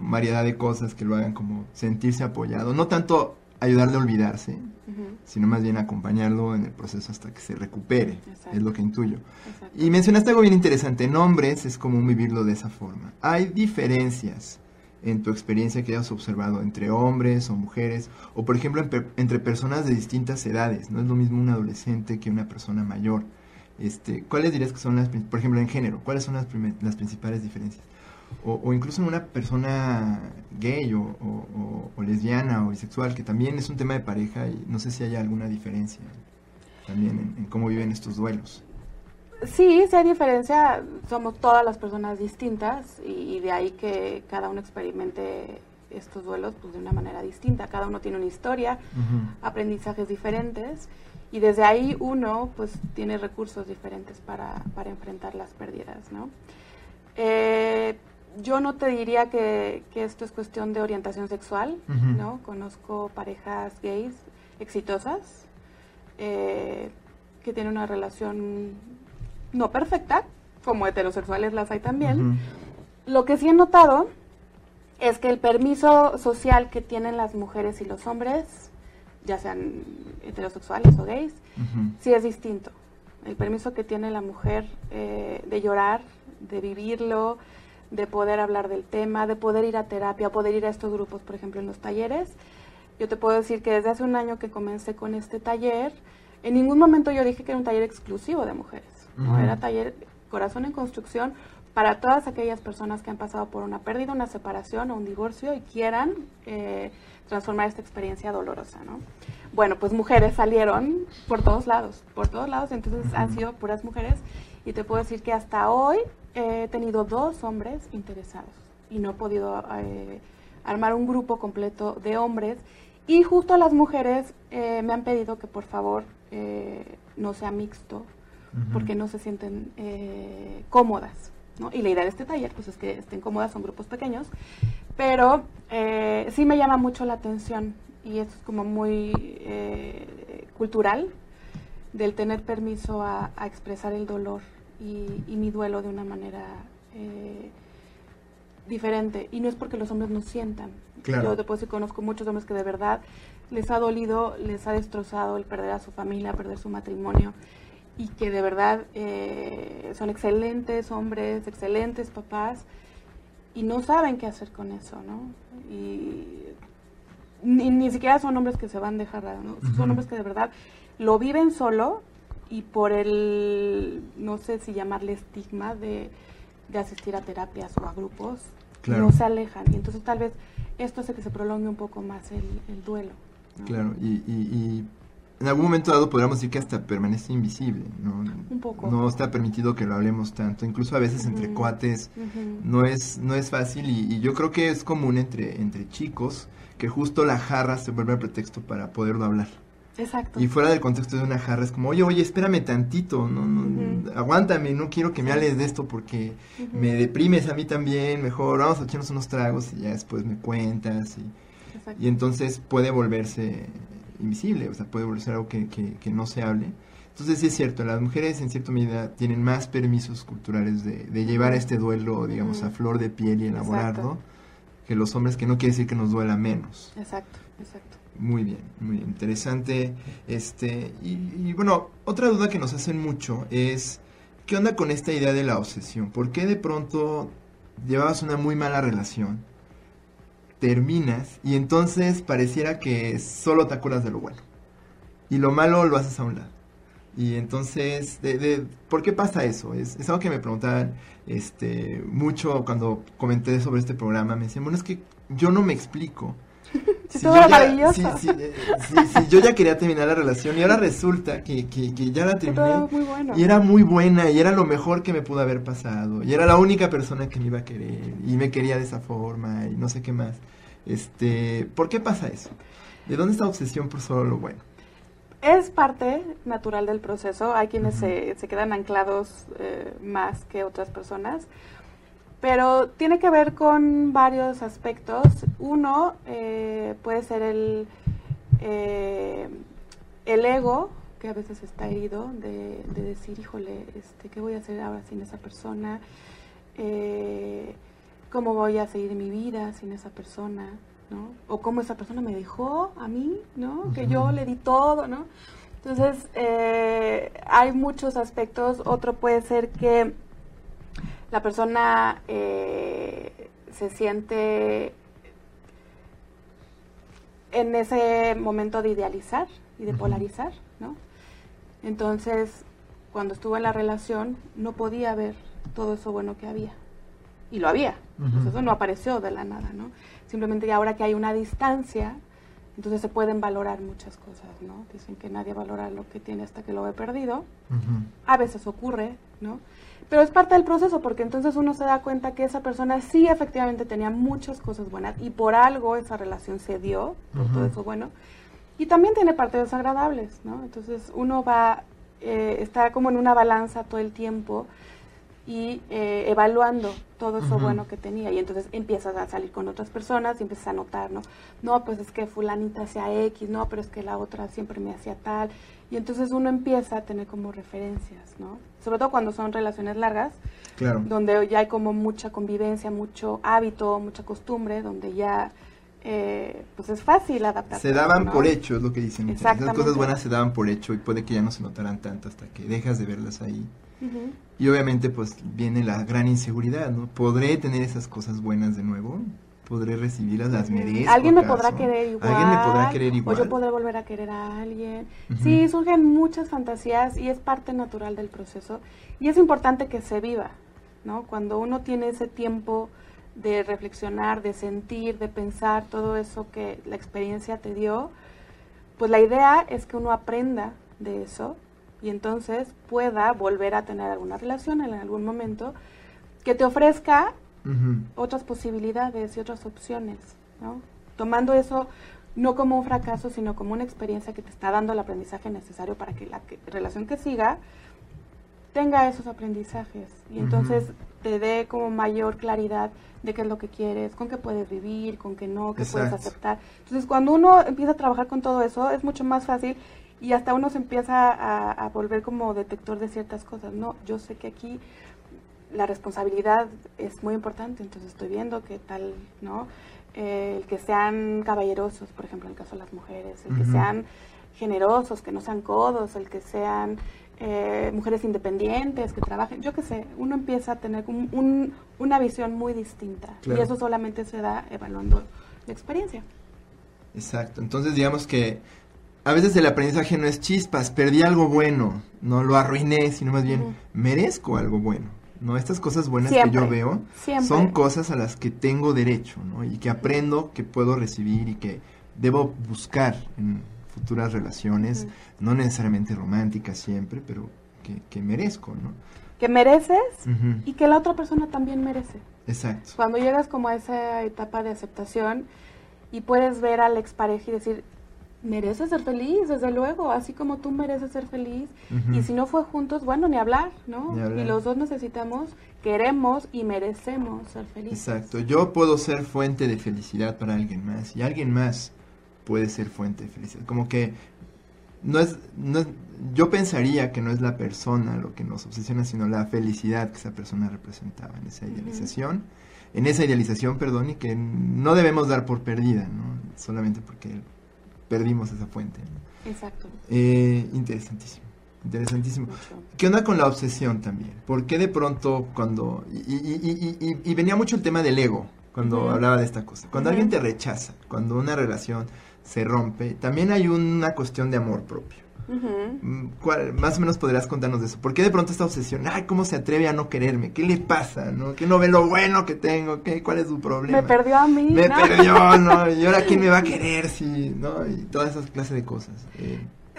variedad de cosas que lo hagan como sentirse apoyado, no tanto... ayudarle a olvidarse, sino más bien acompañarlo en el proceso hasta que se recupere, es lo que intuyo. Y mencionaste algo bien interesante, en hombres es común vivirlo de esa forma. ¿Hay diferencias en tu experiencia que hayas observado entre hombres o mujeres? O por ejemplo entre personas de distintas edades, no es lo mismo un adolescente que una persona mayor. ¿Cuáles dirías que son las, por ejemplo en género, cuáles son las principales diferencias? O incluso en una persona gay o lesbiana o bisexual, que también es un tema de pareja y no sé si haya alguna diferencia también en cómo viven estos duelos. Sí, sí hay diferencia, somos todas las personas distintas y de ahí que cada uno experimente estos duelos pues, de una manera distinta, cada uno tiene una historia, aprendizajes diferentes y desde ahí uno pues tiene recursos diferentes para enfrentar las pérdidas, ¿no? Yo no te diría que esto es cuestión de orientación sexual, ¿no? Conozco parejas gays exitosas que tienen una relación no perfecta, como heterosexuales las hay también. Lo que sí he notado es que el permiso social que tienen las mujeres y los hombres, ya sean heterosexuales o gays, sí es distinto. El permiso que tiene la mujer de llorar, de vivirlo, de poder hablar del tema, de poder ir a terapia, poder ir a estos grupos, por ejemplo, en los talleres. Yo te puedo decir que desde hace un año que comencé con este taller, en ningún momento yo dije que era un taller exclusivo de mujeres, ¿no? Era taller Corazón en Construcción para todas aquellas personas que han pasado por una pérdida, una separación o un divorcio y quieran transformar esta experiencia dolorosa, ¿no? Bueno, pues mujeres salieron por todos lados, entonces han sido puras mujeres y te puedo decir que hasta hoy he tenido 2 hombres interesados y no he podido armar un grupo completo de hombres y justo las mujeres me han pedido que por favor no sea mixto porque no se sienten cómodas, ¿no? Y la idea de este taller pues es que estén cómodas, son grupos pequeños, pero sí me llama mucho la atención y esto es como muy cultural del tener permiso a expresar el dolor y mi duelo de una manera diferente. Y no es porque los hombres no sientan. Claro. Yo después sí conozco muchos hombres que de verdad les ha dolido, les ha destrozado el perder a su familia, perder su matrimonio. Y que de verdad son excelentes hombres, excelentes papás. Y no saben qué hacer con eso, ¿no? Y ni siquiera son hombres que se van de jarra, ¿no? Son hombres que de verdad lo viven solo y por el, no sé si llamarle estigma de asistir a terapias o a grupos, claro, no se alejan. Y entonces tal vez esto hace que se prolongue un poco más el duelo, ¿no? Claro, y en algún momento dado podríamos decir que hasta permanece invisible, ¿no? Un poco. No está permitido que lo hablemos tanto, incluso a veces entre cuates, no es fácil, y yo creo que es común entre chicos que justo la jarra se vuelve el pretexto para poderlo hablar. Exacto. Y fuera del contexto de una jarra es como, oye, espérame tantito, no, aguántame, no quiero que me hables de esto porque me deprimes a mí también, mejor vamos a echarnos unos tragos y ya después me cuentas. Y entonces puede volverse invisible, o sea, puede volverse algo que no se hable. Entonces sí es cierto, las mujeres en cierta medida tienen más permisos culturales de llevar este duelo, digamos, a flor de piel y elaborarlo, que los hombres, que no quiere decir que nos duela menos. Exacto. Muy bien, interesante. Y bueno, otra duda que nos hacen mucho es, ¿qué onda con esta idea de la obsesión? ¿Por qué de pronto llevabas una muy mala relación, terminas y entonces pareciera que solo te acuerdas de lo bueno y lo malo lo haces a un lado? Y entonces, ¿por qué pasa eso? Es algo que me preguntaban mucho cuando comenté sobre este programa. Me decían, bueno, es que yo no me explico. Si yo ya quería terminar la relación y ahora resulta que ya la terminé, bueno, y era muy buena y era lo mejor que me pudo haber pasado y era la única persona que me iba a querer y me quería de esa forma y no sé qué más. ¿Por qué pasa eso? ¿De dónde está la obsesión por solo lo bueno? Es parte natural del proceso. Hay quienes se quedan anclados más que otras personas, pero tiene que ver con varios aspectos. Uno puede ser el ego, que a veces está herido, de decir, híjole, ¿qué voy a hacer ahora sin esa persona? ¿Cómo voy a seguir mi vida sin esa persona? ¿No? O cómo esa persona me dejó a mí, ¿no? Que yo le di todo, ¿no? Entonces, hay muchos aspectos. Otro puede ser que la persona se siente en ese momento de idealizar y de polarizar, ¿no? Entonces, cuando estuvo en la relación, no podía ver todo eso bueno que había. Y lo había. Pues eso no apareció de la nada, ¿no? Simplemente ahora que hay una distancia, entonces se pueden valorar muchas cosas, ¿no? Dicen que nadie valora lo que tiene hasta que lo ve perdido. A veces ocurre, ¿no? Pero es parte del proceso, porque entonces uno se da cuenta que esa persona sí efectivamente tenía muchas cosas buenas y por algo esa relación se dio, por todo eso bueno. Y también tiene partes desagradables, ¿no? Entonces uno va, está como en una balanza todo el tiempo y evaluando todo eso bueno que tenía. Y entonces empiezas a salir con otras personas y empiezas a notar, ¿no? No, pues es que fulanita hacía X, no, pero es que la otra siempre me hacía tal. Y entonces uno empieza a tener como referencias, ¿no? Sobre todo cuando son relaciones largas, claro, donde ya hay como mucha convivencia, mucho hábito, mucha costumbre, donde ya pues es fácil adaptarse. Se daban, ¿no?, por hecho, es lo que dicen. Esas cosas buenas se daban por hecho y puede que ya no se notaran tanto hasta que dejas de verlas ahí. Y obviamente pues viene la gran inseguridad, ¿no? ¿Podré tener esas cosas buenas de nuevo? ¿Podré recibirlas? ¿Las merezco? ¿Alguien me podrá querer igual? ¿Alguien me podrá querer igual? ¿O yo podré volver a querer a alguien? Sí, surgen muchas fantasías y es parte natural del proceso. Y es importante que se viva, ¿no? Cuando uno tiene ese tiempo de reflexionar, de sentir, de pensar, todo eso que la experiencia te dio, pues la idea es que uno aprenda de eso y entonces pueda volver a tener alguna relación en algún momento que te ofrezca otras posibilidades y otras opciones, ¿no? Tomando eso no como un fracaso, sino como una experiencia que te está dando el aprendizaje necesario para que la relación que siga tenga esos aprendizajes y entonces te dé como mayor claridad de qué es lo que quieres, con qué puedes vivir, con qué no, qué puedes aceptar. Entonces, cuando uno empieza a trabajar con todo eso, es mucho más fácil y hasta uno se empieza a volver como detector de ciertas cosas, ¿no? Yo sé que aquí la responsabilidad es muy importante, entonces estoy viendo que tal, ¿no? El que sean caballerosos, por ejemplo, en el caso de las mujeres, el que sean generosos, que no sean codos, el que sean mujeres independientes, que trabajen, yo qué sé, uno empieza a tener una visión muy distinta. Claro. Y eso solamente se da evaluando la experiencia. Exacto, entonces digamos que a veces el aprendizaje no es chispas, perdí algo bueno, no lo arruiné, sino más bien merezco algo bueno, ¿no? Estas cosas buenas que yo veo son cosas a las que tengo derecho, ¿no? Y que aprendo, que puedo recibir y que debo buscar en futuras relaciones, no necesariamente románticas siempre, pero que merezco, ¿no? Que mereces y que la otra persona también merece. Exacto. Cuando llegas como a esa etapa de aceptación y puedes ver al expareja y decir, mereces ser feliz, desde luego, así como tú mereces ser feliz. Y si no fue juntos, bueno, ni hablar, ¿no? Ni hablar. Y los dos necesitamos, queremos y merecemos ser felices. Exacto. Yo puedo ser fuente de felicidad para alguien más y alguien más puede ser fuente de felicidad. Como que no es, yo pensaría que no es la persona lo que nos obsesiona, sino la felicidad que esa persona representaba en esa idealización, y que no debemos dar por perdida, ¿no? Solamente porque perdimos esa fuente, ¿no? Exacto. Interesantísimo, interesantísimo. Mucho. ¿Qué onda con la obsesión también? ¿Por qué de pronto cuando, y venía mucho el tema del ego cuando hablaba de esta cosa, cuando alguien te rechaza, cuando una relación se rompe, también hay una cuestión de amor propio. ¿Cuál, más o menos podrías contarnos de eso? ¿Por qué de pronto esta obsesión? Ay, ¿cómo se atreve a no quererme? ¿Qué le pasa? ¿No? ¿Qué no ve lo bueno que tengo? ¿Qué, cuál es su problema? Me perdió a mí. Me perdió, ¿no? ¿Y ahora quién me va a querer? Sí, ¿no? Y todas esas clases de cosas.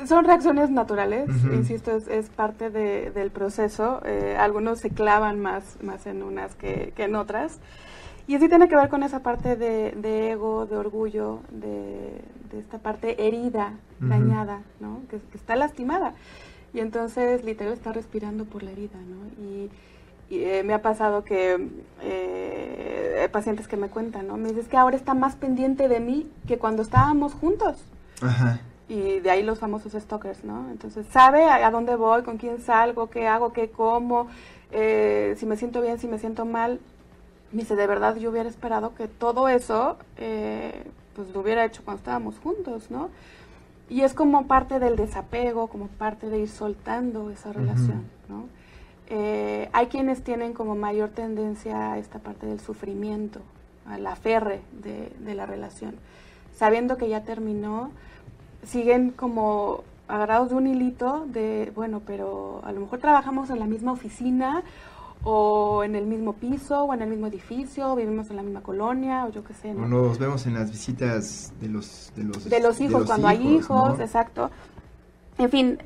Son reacciones naturales, insisto, es parte del proceso. Algunos se clavan más en unas que en otras. Y así tiene que ver con esa parte de ego, de orgullo, de esta parte herida, dañada, ¿no? Que está lastimada. Y entonces, literal, está respirando por la herida, ¿no? Y me ha pasado que pacientes que me cuentan, ¿no? Me dicen, es que ahora está más pendiente de mí que cuando estábamos juntos. Ajá. Y de ahí los famosos stalkers, ¿no? Entonces, sabe a dónde voy, con quién salgo, qué hago, qué como, si me siento bien, si me siento mal. Me dice, de verdad, yo hubiera esperado que todo eso, pues, lo hubiera hecho cuando estábamos juntos, ¿no? Y es como parte del desapego, como parte de ir soltando esa relación, ¿no? Hay quienes tienen como mayor tendencia a esta parte del sufrimiento, al aferre de la relación. Sabiendo que ya terminó, siguen como agarrados de un hilito de, bueno, pero a lo mejor trabajamos en la misma oficina, o en el mismo piso, o en el mismo edificio, o vivimos en la misma colonia, o yo qué sé, ¿no? O nos vemos en las visitas de los hijos cuando hay hijos, ¿no? Exacto. En fin,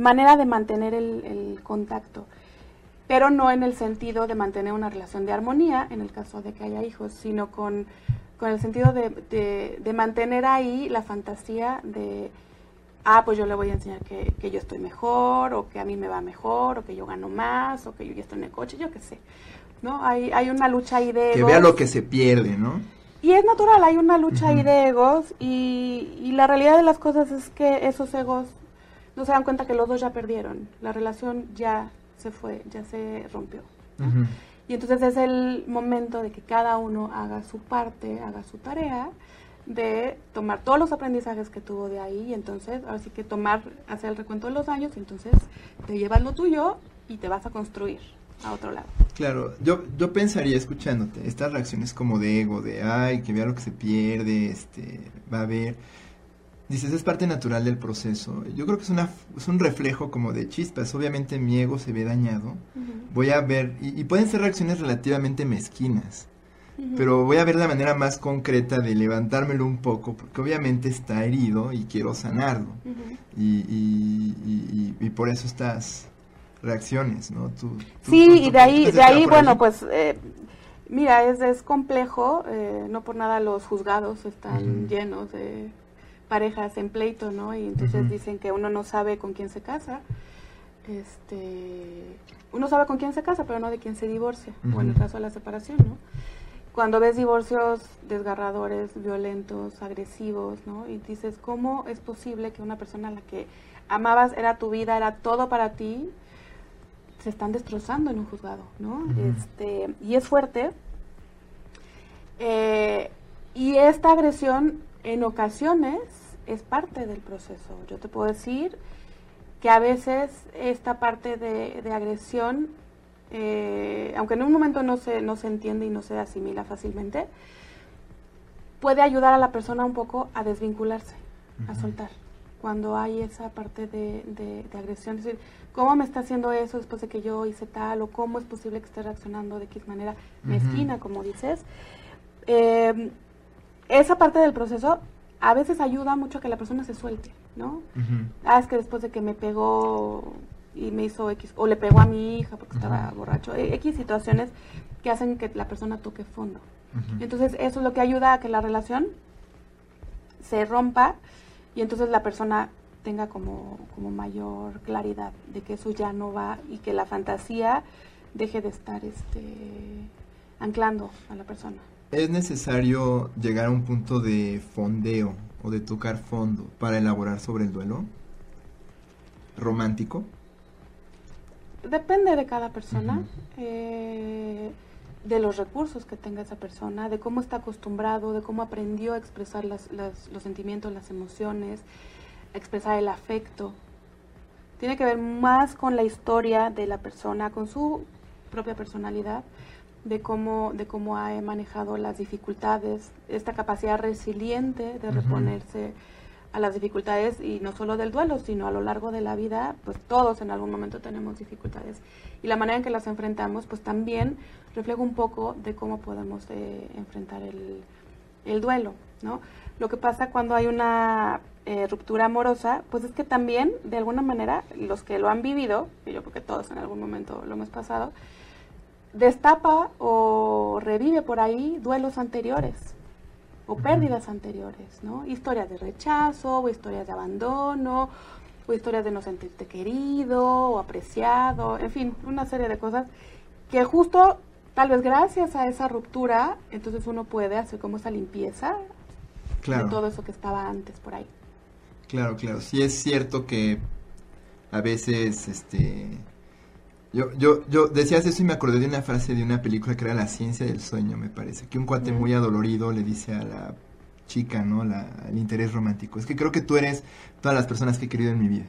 manera de mantener el contacto, pero no en el sentido de mantener una relación de armonía, en el caso de que haya hijos, sino con el sentido de mantener ahí la fantasía de, pues yo le voy a enseñar que yo estoy mejor, o que a mí me va mejor, o que yo gano más, o que yo ya estoy en el coche, yo qué sé, ¿no? Hay una lucha ahí de egos. Que vea lo que se pierde, ¿no? Y es natural, hay una lucha ahí de egos, y la realidad de las cosas es que esos egos no se dan cuenta que los dos ya perdieron, la relación ya se fue, ya se rompió, ¿no? Y entonces es el momento de que cada uno haga su parte, haga su tarea, de tomar todos los aprendizajes que tuvo de ahí, y entonces, ahora sí que hacer el recuento de los años, y entonces te llevas lo tuyo y te vas a construir a otro lado. Claro, yo pensaría, escuchándote, estas reacciones como de ego, de, ay, que vea lo que se pierde, va a ver, dices, es parte natural del proceso. Yo creo que es un reflejo como de chispas, obviamente mi ego se ve dañado, voy a ver, y pueden ser reacciones relativamente mezquinas, pero voy a ver la manera más concreta de levantármelo un poco, porque obviamente está herido y quiero sanarlo. Y por eso estas reacciones, ¿no? ¿Tú, y de ahí bueno, pues, mira, es complejo, no por nada los juzgados están llenos de parejas en pleito, ¿no? Y entonces dicen que uno no sabe con quién se casa. Uno sabe con quién se casa, pero no de quién se divorcia, o en el caso de la separación, ¿no? Cuando ves divorcios desgarradores, violentos, agresivos, ¿no? Y dices, ¿cómo es posible que una persona a la que amabas, era tu vida, era todo para ti, se están destrozando en un juzgado, ¿no? Y es fuerte. Y esta agresión, en ocasiones, es parte del proceso. Yo te puedo decir que a veces esta parte de agresión, aunque en un momento no se entiende y no se asimila fácilmente, puede ayudar a la persona un poco a desvincularse, a soltar, cuando hay esa parte de agresión, es decir, ¿cómo me está haciendo eso después de que yo hice tal? ¿O cómo es posible que esté reaccionando de X manera mezquina, como dices? Esa parte del proceso a veces ayuda mucho a que la persona se suelte, ¿no? Ah, es que después de que me pegó y me hizo X, o le pegó a mi hija porque estaba borracho, X situaciones que hacen que la persona toque fondo. Entonces, eso es lo que ayuda a que la relación se rompa y entonces la persona tenga como mayor claridad de que eso ya no va y que la fantasía deje de estar anclando a la persona. ¿Es necesario llegar a un punto de fondeo o de tocar fondo para elaborar sobre el duelo romántico? Depende de cada persona, de los recursos que tenga esa persona, de cómo está acostumbrado, de cómo aprendió a expresar los sentimientos, las emociones, expresar el afecto. Tiene que ver más con la historia de la persona, con su propia personalidad, de cómo ha manejado las dificultades, esta capacidad resiliente de reponerse a las dificultades, y no solo del duelo, sino a lo largo de la vida, pues todos en algún momento tenemos dificultades. Y la manera en que las enfrentamos, pues también refleja un poco de cómo podemos enfrentar el duelo, ¿no? Lo que pasa cuando hay una ruptura amorosa, pues es que también, de alguna manera, los que lo han vivido, y yo creo que todos en algún momento lo hemos pasado, destapa o revive por ahí duelos anteriores o pérdidas anteriores, ¿no? Historias de rechazo, o historias de abandono, o historias de no sentirte querido o apreciado, en fin, una serie de cosas que justo, tal vez gracias a esa ruptura, entonces uno puede hacer como esa limpieza de todo eso que estaba antes por ahí. Claro, claro, sí es cierto que a veces, Yo decías eso y me acordé de una frase de una película que era La ciencia del sueño, me parece, que un cuate muy adolorido le dice a la chica, ¿no?, el interés romántico: es que creo que tú eres todas las personas que he querido en mi vida,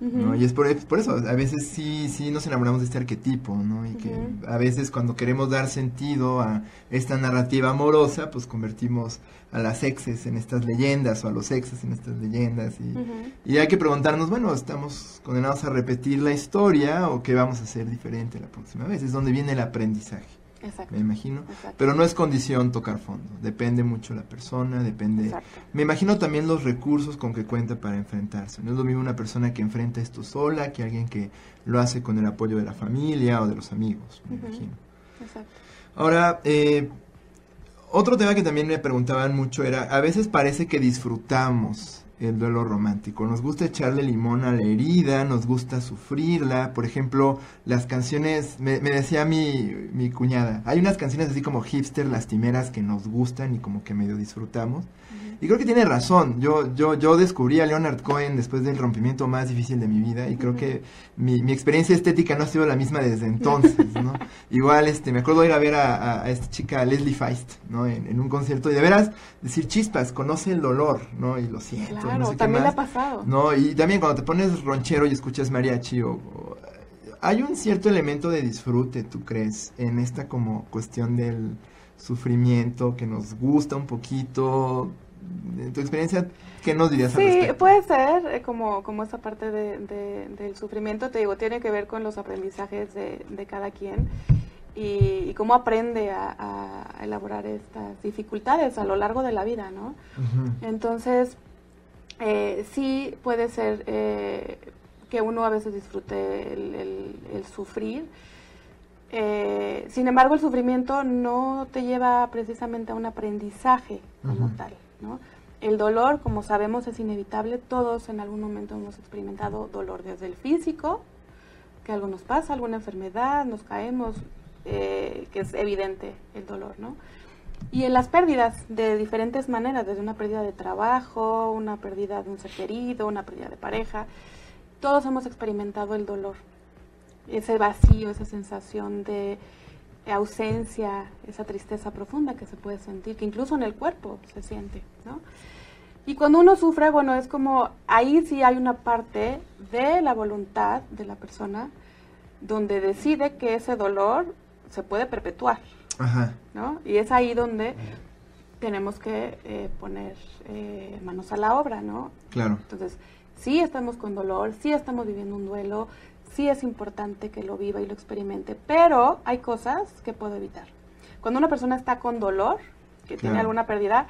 ¿no? Y es por eso, a veces sí nos enamoramos de este arquetipo, ¿no? Y que a veces cuando queremos dar sentido a esta narrativa amorosa, pues convertimos a las exes en estas leyendas, o a los exes en estas leyendas, y hay que preguntarnos, bueno, ¿estamos condenados a repetir la historia o qué vamos a hacer diferente la próxima vez? Es donde viene el aprendizaje. Exacto. Me imagino. Exacto. Pero no es condición tocar fondo, depende mucho la persona, depende... Exacto. Me imagino también los recursos con que cuenta para enfrentarse. No es lo mismo una persona que enfrenta esto sola que alguien que lo hace con el apoyo de la familia o de los amigos, me imagino. Exacto. Ahora, otro tema que también me preguntaban mucho era, a veces parece que disfrutamos el duelo romántico, nos gusta echarle limón a la herida, nos gusta sufrirla. Por ejemplo, las canciones, me decía mi cuñada, hay unas canciones así como hipster, lastimeras, que nos gustan y como que medio disfrutamos, y creo que tiene razón. Yo descubrí a Leonard Cohen después del rompimiento más difícil de mi vida, y creo que mi experiencia estética no ha sido la misma desde entonces, ¿no? Igual, me acuerdo ir a ver a esta chica, Leslie Feist, ¿no?, en un concierto, y de veras decir, chispas, conoce el dolor, ¿no?, y lo siento. Claro, no sé también le ha pasado. No, y también cuando te pones ronchero y escuchas mariachi, hay un cierto elemento de disfrute, ¿tú crees?, en esta como cuestión del sufrimiento que nos gusta un poquito. En tu experiencia, ¿qué nos dirías al respecto? Sí, puede ser como esa parte del sufrimiento, te digo, tiene que ver con los aprendizajes de cada quien, y cómo aprende a elaborar estas dificultades a lo largo de la vida, ¿no? Entonces... sí puede ser que uno a veces disfrute el sufrir, sin embargo el sufrimiento no te lleva precisamente a un aprendizaje como tal, ¿no? El dolor, como sabemos, es inevitable, todos en algún momento hemos experimentado dolor, desde el físico, que algo nos pasa, alguna enfermedad, nos caemos, que es evidente el dolor, ¿no? Y en las pérdidas, de diferentes maneras, desde una pérdida de trabajo, una pérdida de un ser querido, una pérdida de pareja, todos hemos experimentado el dolor, ese vacío, esa sensación de ausencia, esa tristeza profunda que se puede sentir, que incluso en el cuerpo se siente, ¿no? Y cuando uno sufre, bueno, es como, ahí sí hay una parte de la voluntad de la persona donde decide que ese dolor se puede perpetuar. Ajá. ¿No? Y es ahí donde tenemos que poner manos a la obra, ¿no? Claro. Entonces, sí estamos con dolor, sí estamos viviendo un duelo, sí es importante que lo viva y lo experimente, pero hay cosas que puedo evitar. Cuando una persona está con dolor, que tiene alguna pérdida,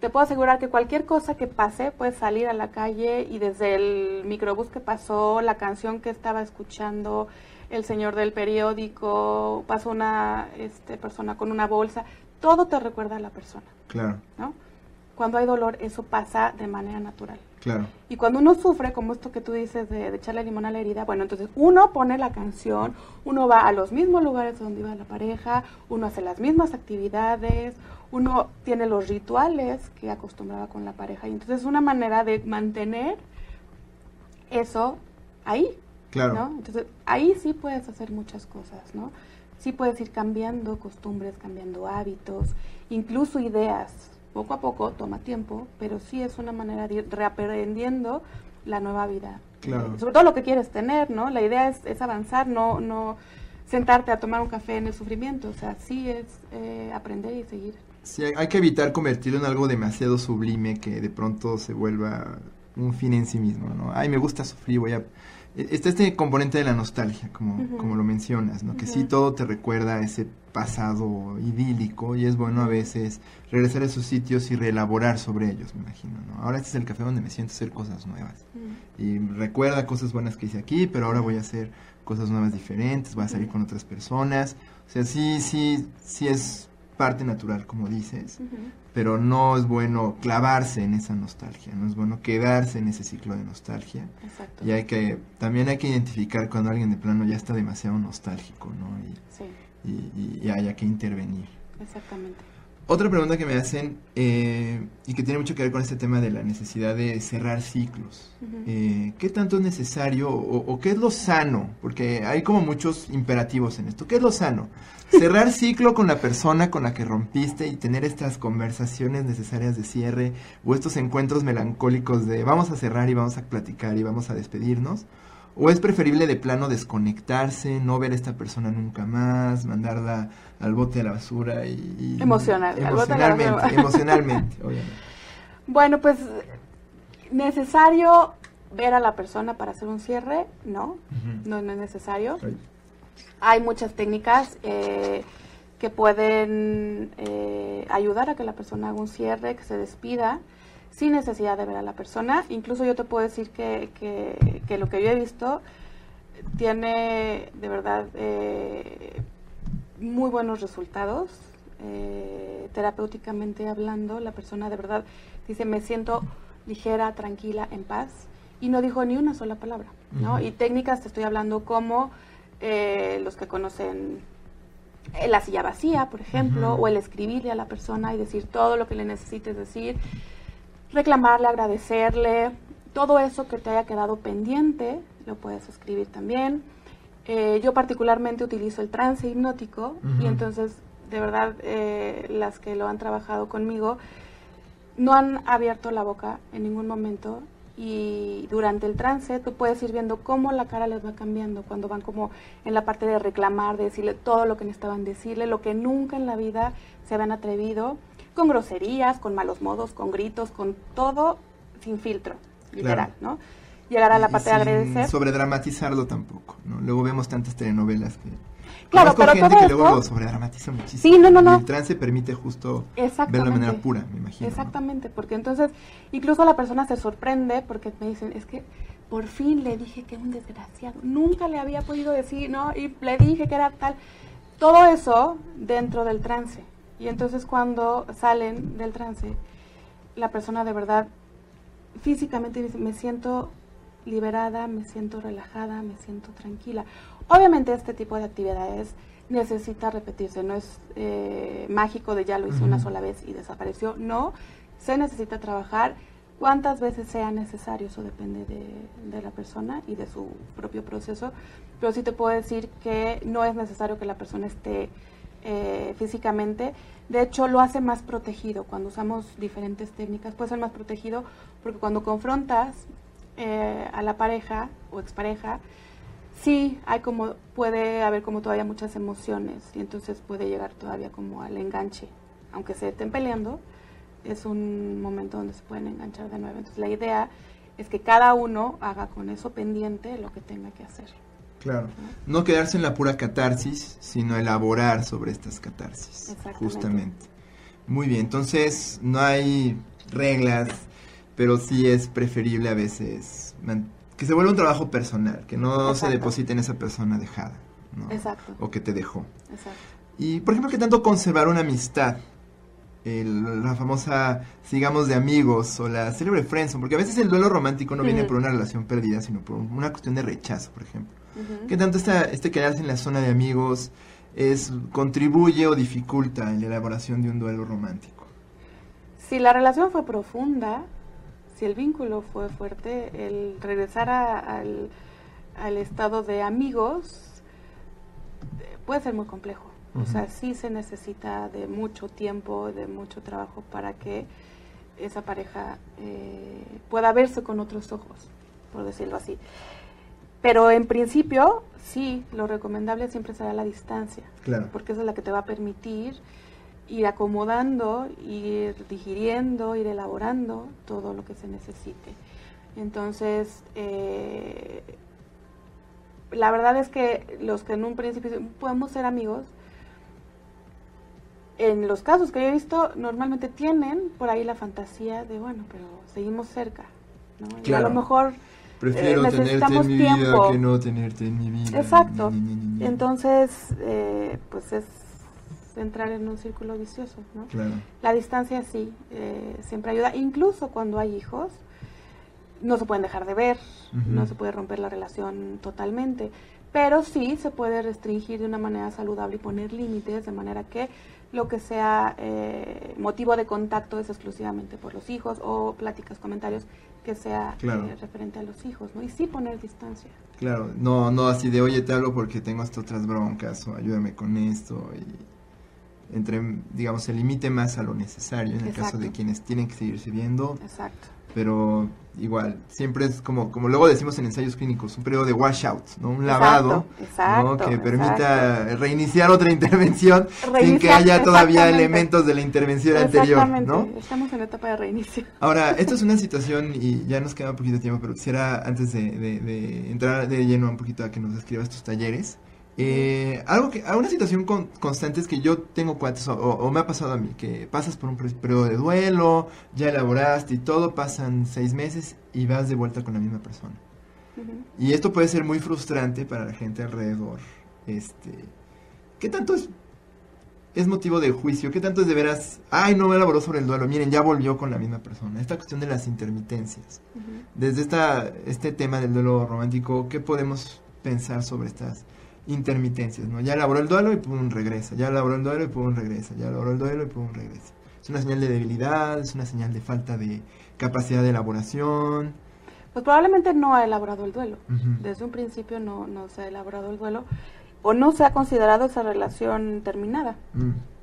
te puedo asegurar que cualquier cosa que pase, puedes salir a la calle y desde el microbús que pasó, la canción que estaba escuchando, el señor del periódico, pasó una persona con una bolsa, todo te recuerda a la persona. Claro. ¿No? Cuando hay dolor, eso pasa de manera natural. Claro. Y cuando uno sufre, como esto que tú dices de echarle limón a la herida, bueno, entonces uno pone la canción, uno va a los mismos lugares donde iba la pareja, uno hace las mismas actividades, uno tiene los rituales que acostumbraba con la pareja. Y entonces es una manera de mantener eso ahí. Claro. ¿No? Entonces ahí sí puedes hacer muchas cosas, ¿no? Sí puedes ir cambiando costumbres, cambiando hábitos, incluso ideas. Poco a poco, toma tiempo, pero sí es una manera de ir reaprendiendo la nueva vida. Claro. Sobre todo lo que quieres tener, ¿no? La idea es avanzar, no sentarte a tomar un café en el sufrimiento. O sea, sí es aprender y seguir. Sí, hay que evitar convertirlo en algo demasiado sublime que de pronto se vuelva un fin en sí mismo, ¿no? Ay, me gusta sufrir, voy a... Está este componente de la nostalgia, como lo mencionas, ¿no? Que sí, todo te recuerda a ese pasado idílico y es bueno a veces regresar a esos sitios y reelaborar sobre ellos, me imagino, ¿no? Ahora este es el café donde me siento hacer cosas nuevas. Y recuerda cosas buenas que hice aquí, pero ahora voy a hacer cosas nuevas diferentes, voy a salir con otras personas. O sea, sí es parte natural, como dices, pero no es bueno clavarse en esa nostalgia, no es bueno quedarse en ese ciclo de nostalgia. Exacto. Y también hay que identificar cuando alguien de plano ya está demasiado nostálgico, ¿no? Y haya que intervenir. Exactamente. Otra pregunta que me hacen, y que tiene mucho que ver con este tema de la necesidad de cerrar ciclos. ¿Qué tanto es necesario o qué es lo sano? Porque hay como muchos imperativos en esto. ¿Qué es lo sano? Cerrar ciclo con la persona con la que rompiste y tener estas conversaciones necesarias de cierre o estos encuentros melancólicos de vamos a cerrar y vamos a platicar y vamos a despedirnos. ¿O es preferible de plano desconectarse, no ver a esta persona nunca más, mandarla al bote de la basura? Y emocionalmente, obviamente. Bueno, pues, ¿necesario ver a la persona para hacer un cierre? No, no es necesario. Ay. Hay muchas técnicas que pueden ayudar a que la persona haga un cierre, que se despida, sin necesidad de ver a la persona. Incluso yo te puedo decir que lo que yo he visto tiene de verdad muy buenos resultados. Terapéuticamente hablando, la persona de verdad dice, me siento ligera, tranquila, en paz, y no dijo ni una sola palabra, ¿no? Y técnicas te estoy hablando como los que conocen la silla vacía, por ejemplo, o el escribirle a la persona y decir todo lo que le necesites decir, reclamarle, agradecerle, todo eso que te haya quedado pendiente, lo puedes escribir también. Yo particularmente utilizo el trance hipnótico y entonces, de verdad, las que lo han trabajado conmigo no han abierto la boca en ningún momento y durante el trance tú puedes ir viendo cómo la cara les va cambiando cuando van como en la parte de reclamar, de decirle todo lo que necesitaban decirle, lo que nunca en la vida se habían atrevido, con groserías, con malos modos, con gritos, con todo sin filtro, literal, ¿no? Llegar a la parte de agradecer. Sobredramatizarlo tampoco, ¿no? Luego vemos tantas telenovelas que... Claro, pero gente todo que luego lo sobredramatiza muchísimo. Sí, no. El trance permite justo verlo de manera pura, me imagino. Exactamente, ¿no? Porque entonces incluso la persona se sorprende porque me dicen, es que por fin le dije que un desgraciado, nunca le había podido decir, ¿no? Y le dije que era tal. Todo eso dentro del trance. Y entonces cuando salen del trance, la persona de verdad físicamente dice, me siento liberada, me siento relajada, me siento tranquila. Obviamente este tipo de actividades necesita repetirse, no es mágico de ya lo hice una sola vez y desapareció. No, se necesita trabajar cuántas veces sea necesario, eso depende de la persona y de su propio proceso. Pero sí te puedo decir que no es necesario que la persona esté... físicamente, de hecho lo hace más protegido, cuando usamos diferentes técnicas puede ser más protegido porque cuando confrontas a la pareja o expareja sí hay como, puede haber como todavía muchas emociones y entonces puede llegar todavía como al enganche, aunque se estén peleando es un momento donde se pueden enganchar de nuevo. Entonces la idea es que cada uno haga con eso pendiente lo que tenga que hacer. Claro, no quedarse en la pura catarsis, sino elaborar sobre estas catarsis, justamente. Muy bien, entonces no hay reglas, pero sí es preferible a veces que se vuelva un trabajo personal, que no se deposite en esa persona dejada, ¿no? Exacto. O que te dejó. Exacto. Y, por ejemplo, ¿qué tanto conservar una amistad? La famosa, sigamos de amigos, o la célebre friendzone, porque a veces el duelo romántico no viene por una relación perdida, sino por una cuestión de rechazo, por ejemplo. ¿Qué tanto este quedarse en la zona de amigos contribuye o dificulta en la elaboración de un duelo romántico? Si la relación fue profunda, si el vínculo fue fuerte, el regresar al estado de amigos puede ser muy complejo. O sea, sí se necesita de mucho tiempo, de mucho trabajo para que esa pareja pueda verse con otros ojos, por decirlo así. Pero en principio, sí, lo recomendable siempre será la distancia. Claro. Porque esa es la que te va a permitir ir acomodando, ir digiriendo, ir elaborando todo lo que se necesite. Entonces, la verdad es que los que en un principio podemos ser amigos, en los casos que yo he visto, normalmente tienen por ahí la fantasía de, bueno, pero seguimos cerca, ¿no? Claro. Y a lo mejor prefiero tenerte en mi vida que no tenerte en mi vida. Exacto. Entonces, pues es entrar en un círculo vicioso, ¿no? Claro. La distancia sí, siempre ayuda. Incluso cuando hay hijos, no se pueden dejar de ver, no se puede romper la relación totalmente, pero sí se puede restringir de una manera saludable y poner límites de manera que lo que sea motivo de contacto es exclusivamente por los hijos o pláticas, comentarios que sea referente a los hijos, ¿no? Y sí poner distancia. Claro, no así de, oye, te hablo porque tengo estas otras broncas o ayúdame con esto. Y digamos, se limite más a lo necesario en el caso de quienes tienen que seguirse viendo. Exacto. Pero igual, siempre es como luego decimos en ensayos clínicos, un periodo de washout, ¿no? Un lavado, ¿no? Que permita reiniciar otra intervención sin que haya todavía elementos de la intervención anterior, ¿no? Estamos en la etapa de reinicio. Ahora, esto es una situación, y ya nos queda un poquito de tiempo, pero quisiera, antes de entrar de lleno un poquito a que nos describas tus talleres, una situación constante es que yo tengo cuates, o me ha pasado a mí, que pasas por un periodo de duelo, ya elaboraste y todo, pasan 6 meses y vas de vuelta con la misma persona. Y esto puede ser muy frustrante para la gente alrededor. ¿Qué tanto es motivo de juicio? ¿Qué tanto es de veras? Ay, no elaboró sobre el duelo, miren, ya volvió con la misma persona. Esta cuestión de las intermitencias. Desde este tema del duelo romántico, ¿qué podemos pensar sobre estas intermitencias, ¿no? Ya elaboró el duelo y pum, regresa, ya elaboró el duelo y pum, regresa, ya elaboró el duelo y pum, regresa. Es una señal de debilidad, es una señal de falta de capacidad de elaboración. Pues probablemente no ha elaborado el duelo, desde un principio no se ha elaborado el duelo o no se ha considerado esa relación terminada,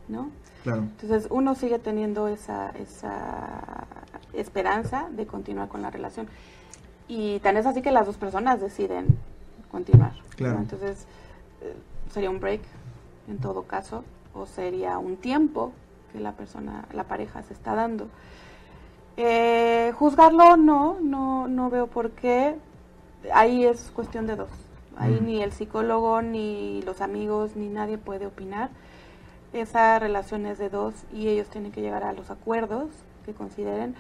¿no? Claro. Entonces uno sigue teniendo esa esperanza de continuar con la relación y tan es así que las dos personas deciden continuar, claro, ¿no? Entonces sería un break en todo caso, o sería un tiempo que la pareja se está dando. Juzgarlo no veo por qué, ahí es cuestión de dos, ahí ni el psicólogo, ni los amigos, ni nadie puede opinar, esa relación es de dos y ellos tienen que llegar a los acuerdos que consideren.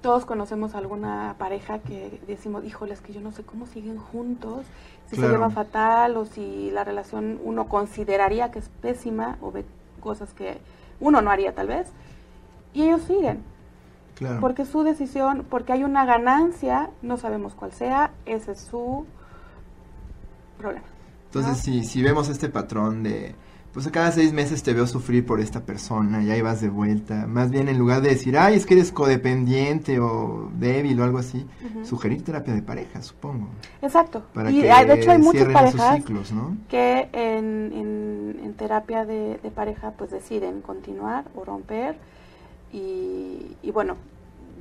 Todos conocemos a alguna pareja que decimos, híjole, es que yo no sé cómo siguen juntos, si se llevan fatal o si la relación uno consideraría que es pésima o ve cosas que uno no haría tal vez, y ellos siguen. Claro. Porque su decisión, porque hay una ganancia, no sabemos cuál sea, ese es su problema. Entonces, si vemos este patrón de, pues a cada 6 meses te veo sufrir por esta persona y ahí vas de vuelta. Más bien en lugar de decir, ay, es que eres codependiente o débil o algo así, sugerir terapia de pareja, supongo. Exacto. Para y que de hecho hay muchas parejas ciclos, ¿no? Que en terapia de pareja pues deciden continuar o romper y bueno,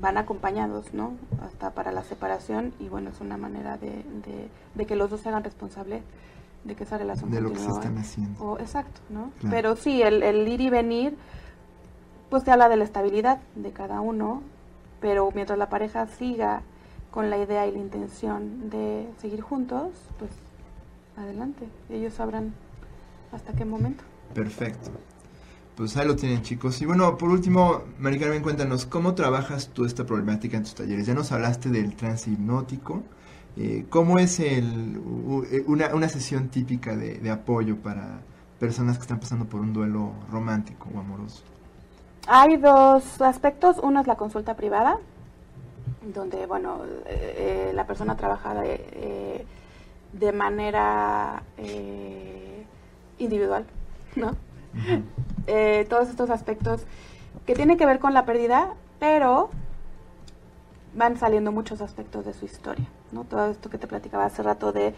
van acompañados, ¿no? Hasta para la separación y bueno, es una manera de que los dos se hagan responsables de que esa relación de lo que se están haciendo. Exacto, ¿no? Claro. Pero sí, el ir y venir pues se habla de la estabilidad de cada uno, pero mientras la pareja siga con la idea y la intención de seguir juntos, pues adelante, ellos sabrán hasta qué momento. Perfecto. Pues ahí lo tienen, chicos. Y bueno, por último, Maricarmen, cuéntanos, ¿cómo trabajas tú esta problemática en tus talleres? Ya nos hablaste del trance hipnótico. ¿Cómo es una sesión típica de apoyo para personas que están pasando por un duelo romántico o amoroso? Hay dos aspectos. Uno es la consulta privada, donde, bueno, la persona trabaja de manera individual, ¿no? Uh-huh. Todos estos aspectos que tienen que ver con la pérdida, pero van saliendo muchos aspectos de su historia, ¿no? Todo esto que te platicaba hace rato de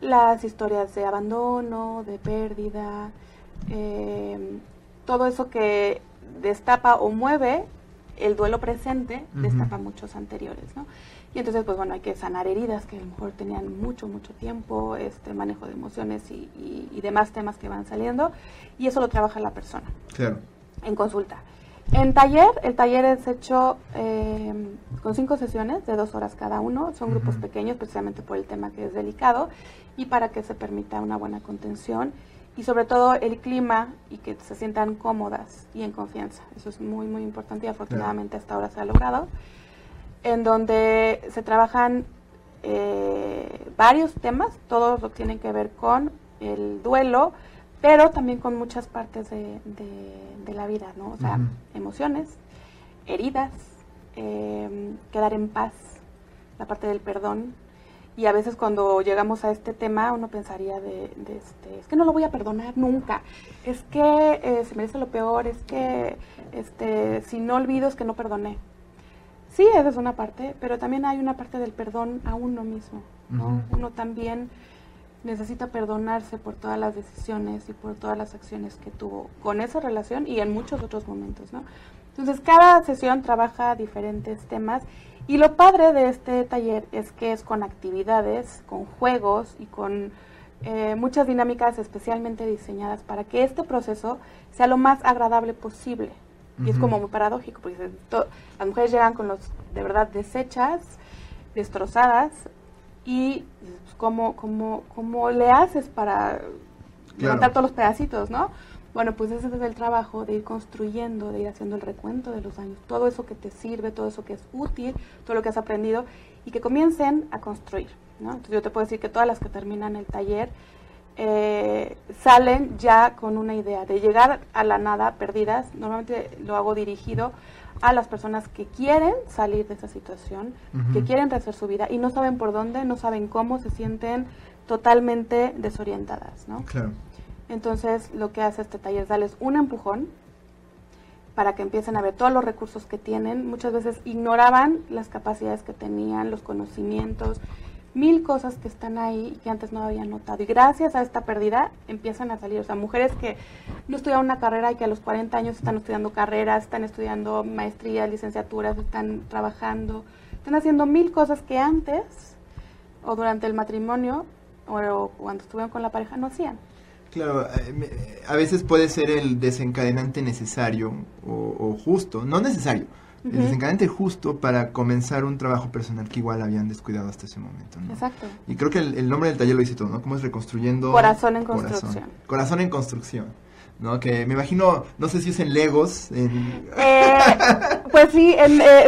las historias de abandono, de pérdida, todo eso que destapa o mueve el duelo presente, uh-huh, destapa muchos anteriores, ¿no? Y entonces, pues bueno, hay que sanar heridas que a lo mejor tenían mucho tiempo, manejo de emociones y demás temas que van saliendo, y eso lo trabaja la persona. Claro. En consulta. En taller, el taller es hecho con 5 sesiones de 2 horas cada uno, son grupos pequeños precisamente por el tema que es delicado y para que se permita una buena contención y sobre todo el clima y que se sientan cómodas y en confianza. Eso es muy importante y afortunadamente hasta ahora se ha logrado. En donde se trabajan varios temas, todos lo tienen que ver con el duelo, pero también con muchas partes de la vida, ¿no? O sea, uh-huh, emociones, heridas, quedar en paz, la parte del perdón. Y a veces cuando llegamos a este tema uno pensaría es que no lo voy a perdonar nunca, es que se merece lo peor, es que si no olvido es que no perdoné. Sí, esa es una parte, pero también hay una parte del perdón a uno mismo, ¿no? Uh-huh. Uno también necesita perdonarse por todas las decisiones y por todas las acciones que tuvo con esa relación y en muchos otros momentos, ¿no? Entonces, cada sesión trabaja diferentes temas y lo padre de este taller es que es con actividades, con juegos y con muchas dinámicas especialmente diseñadas para que este proceso sea lo más agradable posible. Y es como muy paradójico, porque las mujeres llegan con los, de verdad, deshechas, destrozadas, y pues, ¿cómo le haces para levantar todos los pedacitos, no? Bueno, pues ese es el trabajo de ir construyendo, de ir haciendo el recuento de los años, todo eso que te sirve, todo eso que es útil, todo lo que has aprendido, y que comiencen a construir, ¿no? Entonces yo te puedo decir que todas las que terminan el taller salen ya con una idea de llegar a la nada perdidas. Normalmente lo hago dirigido a las personas que quieren salir de esa situación, uh-huh, que quieren rehacer su vida y no saben por dónde, no saben cómo, se sienten totalmente desorientadas, ¿no? Claro. Entonces lo que hace este taller es darles un empujón para que empiecen a ver todos los recursos que tienen. Muchas veces ignoraban las capacidades que tenían, los conocimientos, 1000 cosas que están ahí y que antes no habían notado. Y gracias a esta pérdida empiezan a salir. O sea, mujeres que no estudiaron una carrera y que a los 40 años están estudiando carreras, están estudiando maestrías, licenciaturas, están trabajando, están haciendo 1000 cosas que antes o durante el matrimonio o cuando estuvieron con la pareja no hacían. Claro, a veces puede ser el desencadenante necesario o justo, no necesario, el desencadenante justo para comenzar un trabajo personal que igual habían descuidado hasta ese momento, ¿no? Exacto. Y creo que el nombre del taller lo dice todo, ¿no? ¿Cómo es? Reconstruyendo... Corazón en construcción. Corazón en construcción, ¿no? Que me imagino, no sé si es en Legos. Pues sí,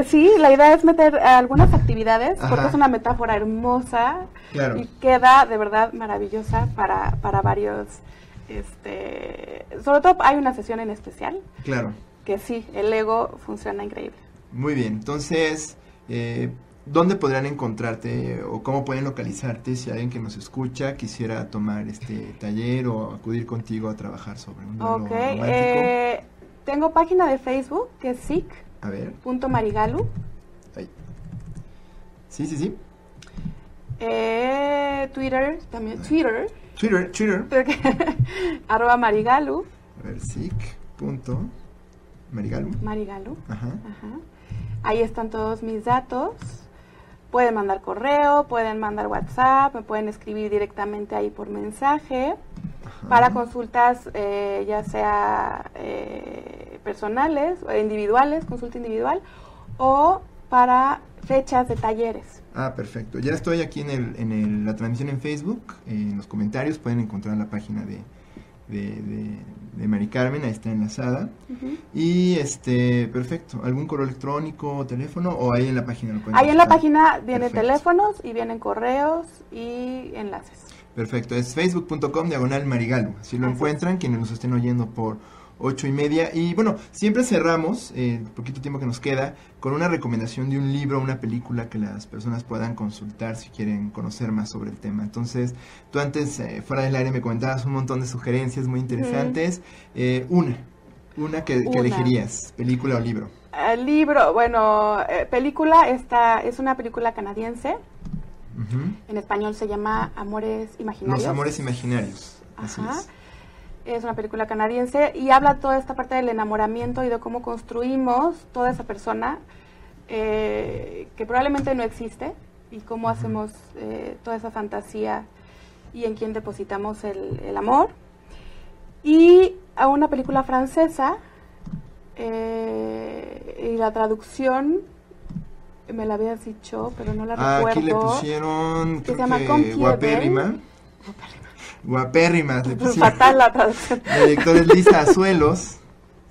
sí, la idea es meter algunas actividades, ajá, porque es una metáfora hermosa, claro, y queda de verdad maravillosa para varios... sobre todo hay una sesión en especial. Claro. Que sí, el Lego funciona increíble. Muy bien, entonces, ¿dónde podrán encontrarte o cómo pueden localizarte si alguien que nos escucha quisiera tomar este taller o acudir contigo a trabajar sobre un duelo romántico? Tengo página de Facebook que es sic.marigalu. Sí. Twitter también, Twitter. @marigalu. A ver, sic.marigalu. Ajá. Ahí están todos mis datos. Pueden mandar correo, pueden mandar WhatsApp, me pueden escribir directamente ahí por mensaje. Ajá. Para consultas, ya sea personales, individuales, consulta individual, o para fechas de talleres. Ah, perfecto. Ya estoy aquí en la transmisión en Facebook. En los comentarios pueden encontrar la página de Maricarmen, ahí está enlazada. Y perfecto, algún correo electrónico, teléfono, o ahí en la página lo pueden encontrar. Ahí en la página vienen teléfonos y vienen correos y enlaces. Perfecto, es facebook.com/Marigalo, así lo encuentran quienes nos estén oyendo por 8:30. Y bueno, siempre cerramos, el poquito tiempo que nos queda, con una recomendación de un libro o una película que las personas puedan consultar si quieren conocer más sobre el tema. Entonces, tú antes, fuera del aire, me comentabas un montón de sugerencias muy interesantes. Una que elegirías, película o libro. Libro, bueno, película, esta es una película canadiense. En español se llama Amores Imaginarios. Los Amores Imaginarios, así es. Es una película canadiense y habla toda esta parte del enamoramiento y de cómo construimos toda esa persona que probablemente no existe, y cómo hacemos toda esa fantasía y en quién depositamos el amor. Y a una película francesa, y la traducción me la habías dicho, pero no la recuerdo. Aquí le pusieron, se llama Comptieble. Guapérrima, le pusieron. Fatal la traducción. El director es Lisa Azuelos,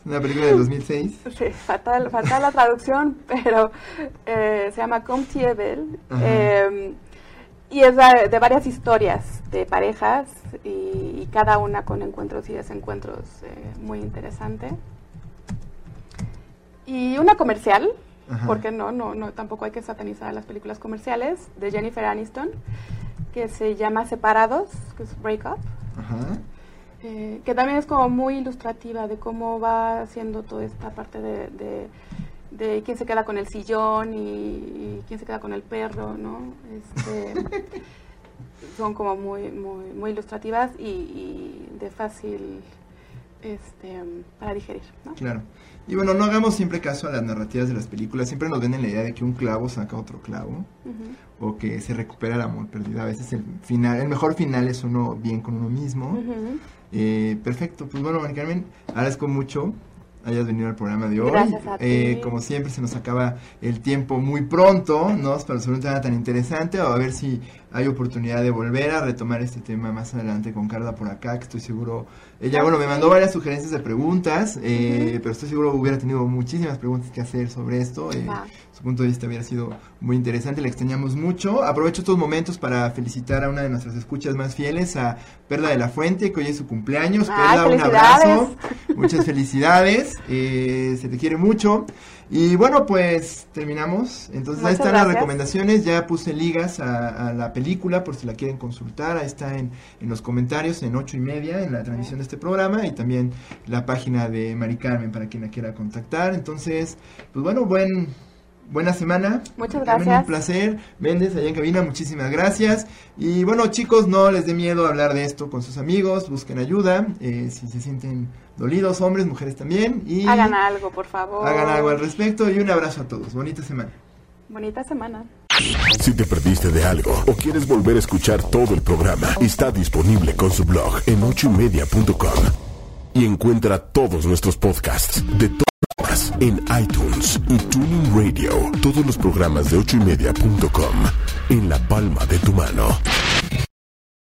una película de 2006. Sí, fatal la traducción, pero se llama Comptieble, y es de varias historias de parejas, y cada una con encuentros y desencuentros muy interesante. Y una comercial, porque no, tampoco hay que satanizar las películas comerciales, de Jennifer Aniston, que se llama Separados, que es Break Up, que también es como muy ilustrativa de cómo va haciendo toda esta parte de quién se queda con el sillón y quién se queda con el perro, ¿no? Son como muy ilustrativas y de fácil para digerir, ¿no? Claro. Y bueno, no hagamos siempre caso a las narrativas de las películas. Siempre nos venden la idea de que un clavo saca otro clavo, o que se recupera el amor perdido. A veces el mejor final es uno bien con uno mismo. Perfecto, pues bueno, Maricarmen, agradezco mucho hayas venido al programa de hoy. Gracias a ti. Como siempre, se nos acaba el tiempo muy pronto, ¿no? Para sobre un tema tan interesante, o a ver si hay oportunidad de volver a retomar este tema más adelante con Carla por acá, que estoy seguro, ella, bueno, me mandó varias sugerencias de preguntas, pero estoy seguro hubiera tenido muchísimas preguntas que hacer sobre esto, su punto de vista hubiera sido muy interesante, la extrañamos mucho. Aprovecho estos momentos para felicitar a una de nuestras escuchas más fieles, a Perla de la Fuente, que hoy es su cumpleaños. Perla, un abrazo, muchas felicidades, se te quiere mucho. Y bueno, pues terminamos. Entonces, ahí están las recomendaciones. Ya puse ligas a la película por si la quieren consultar. Ahí está en los comentarios, en 8:30, en la transmisión de este programa. Y también la página de Maricarmen para quien la quiera contactar. Entonces, pues bueno, buena semana. Muchas gracias. Un placer. Méndez, allá en cabina, muchísimas gracias. Y bueno, chicos, no les dé miedo hablar de esto con sus amigos. Busquen ayuda. Si se sienten dolidos, hombres, mujeres también. Y hagan algo, por favor. Hagan algo al respecto. Y un abrazo a todos. Bonita semana. Bonita semana. Si te perdiste de algo o quieres volver a escuchar todo el programa, está disponible con su blog en 8ymedia.com. Y encuentra todos nuestros podcasts de en iTunes y Tuning Radio. Todos los programas de 8ymedia.com en la palma de tu mano.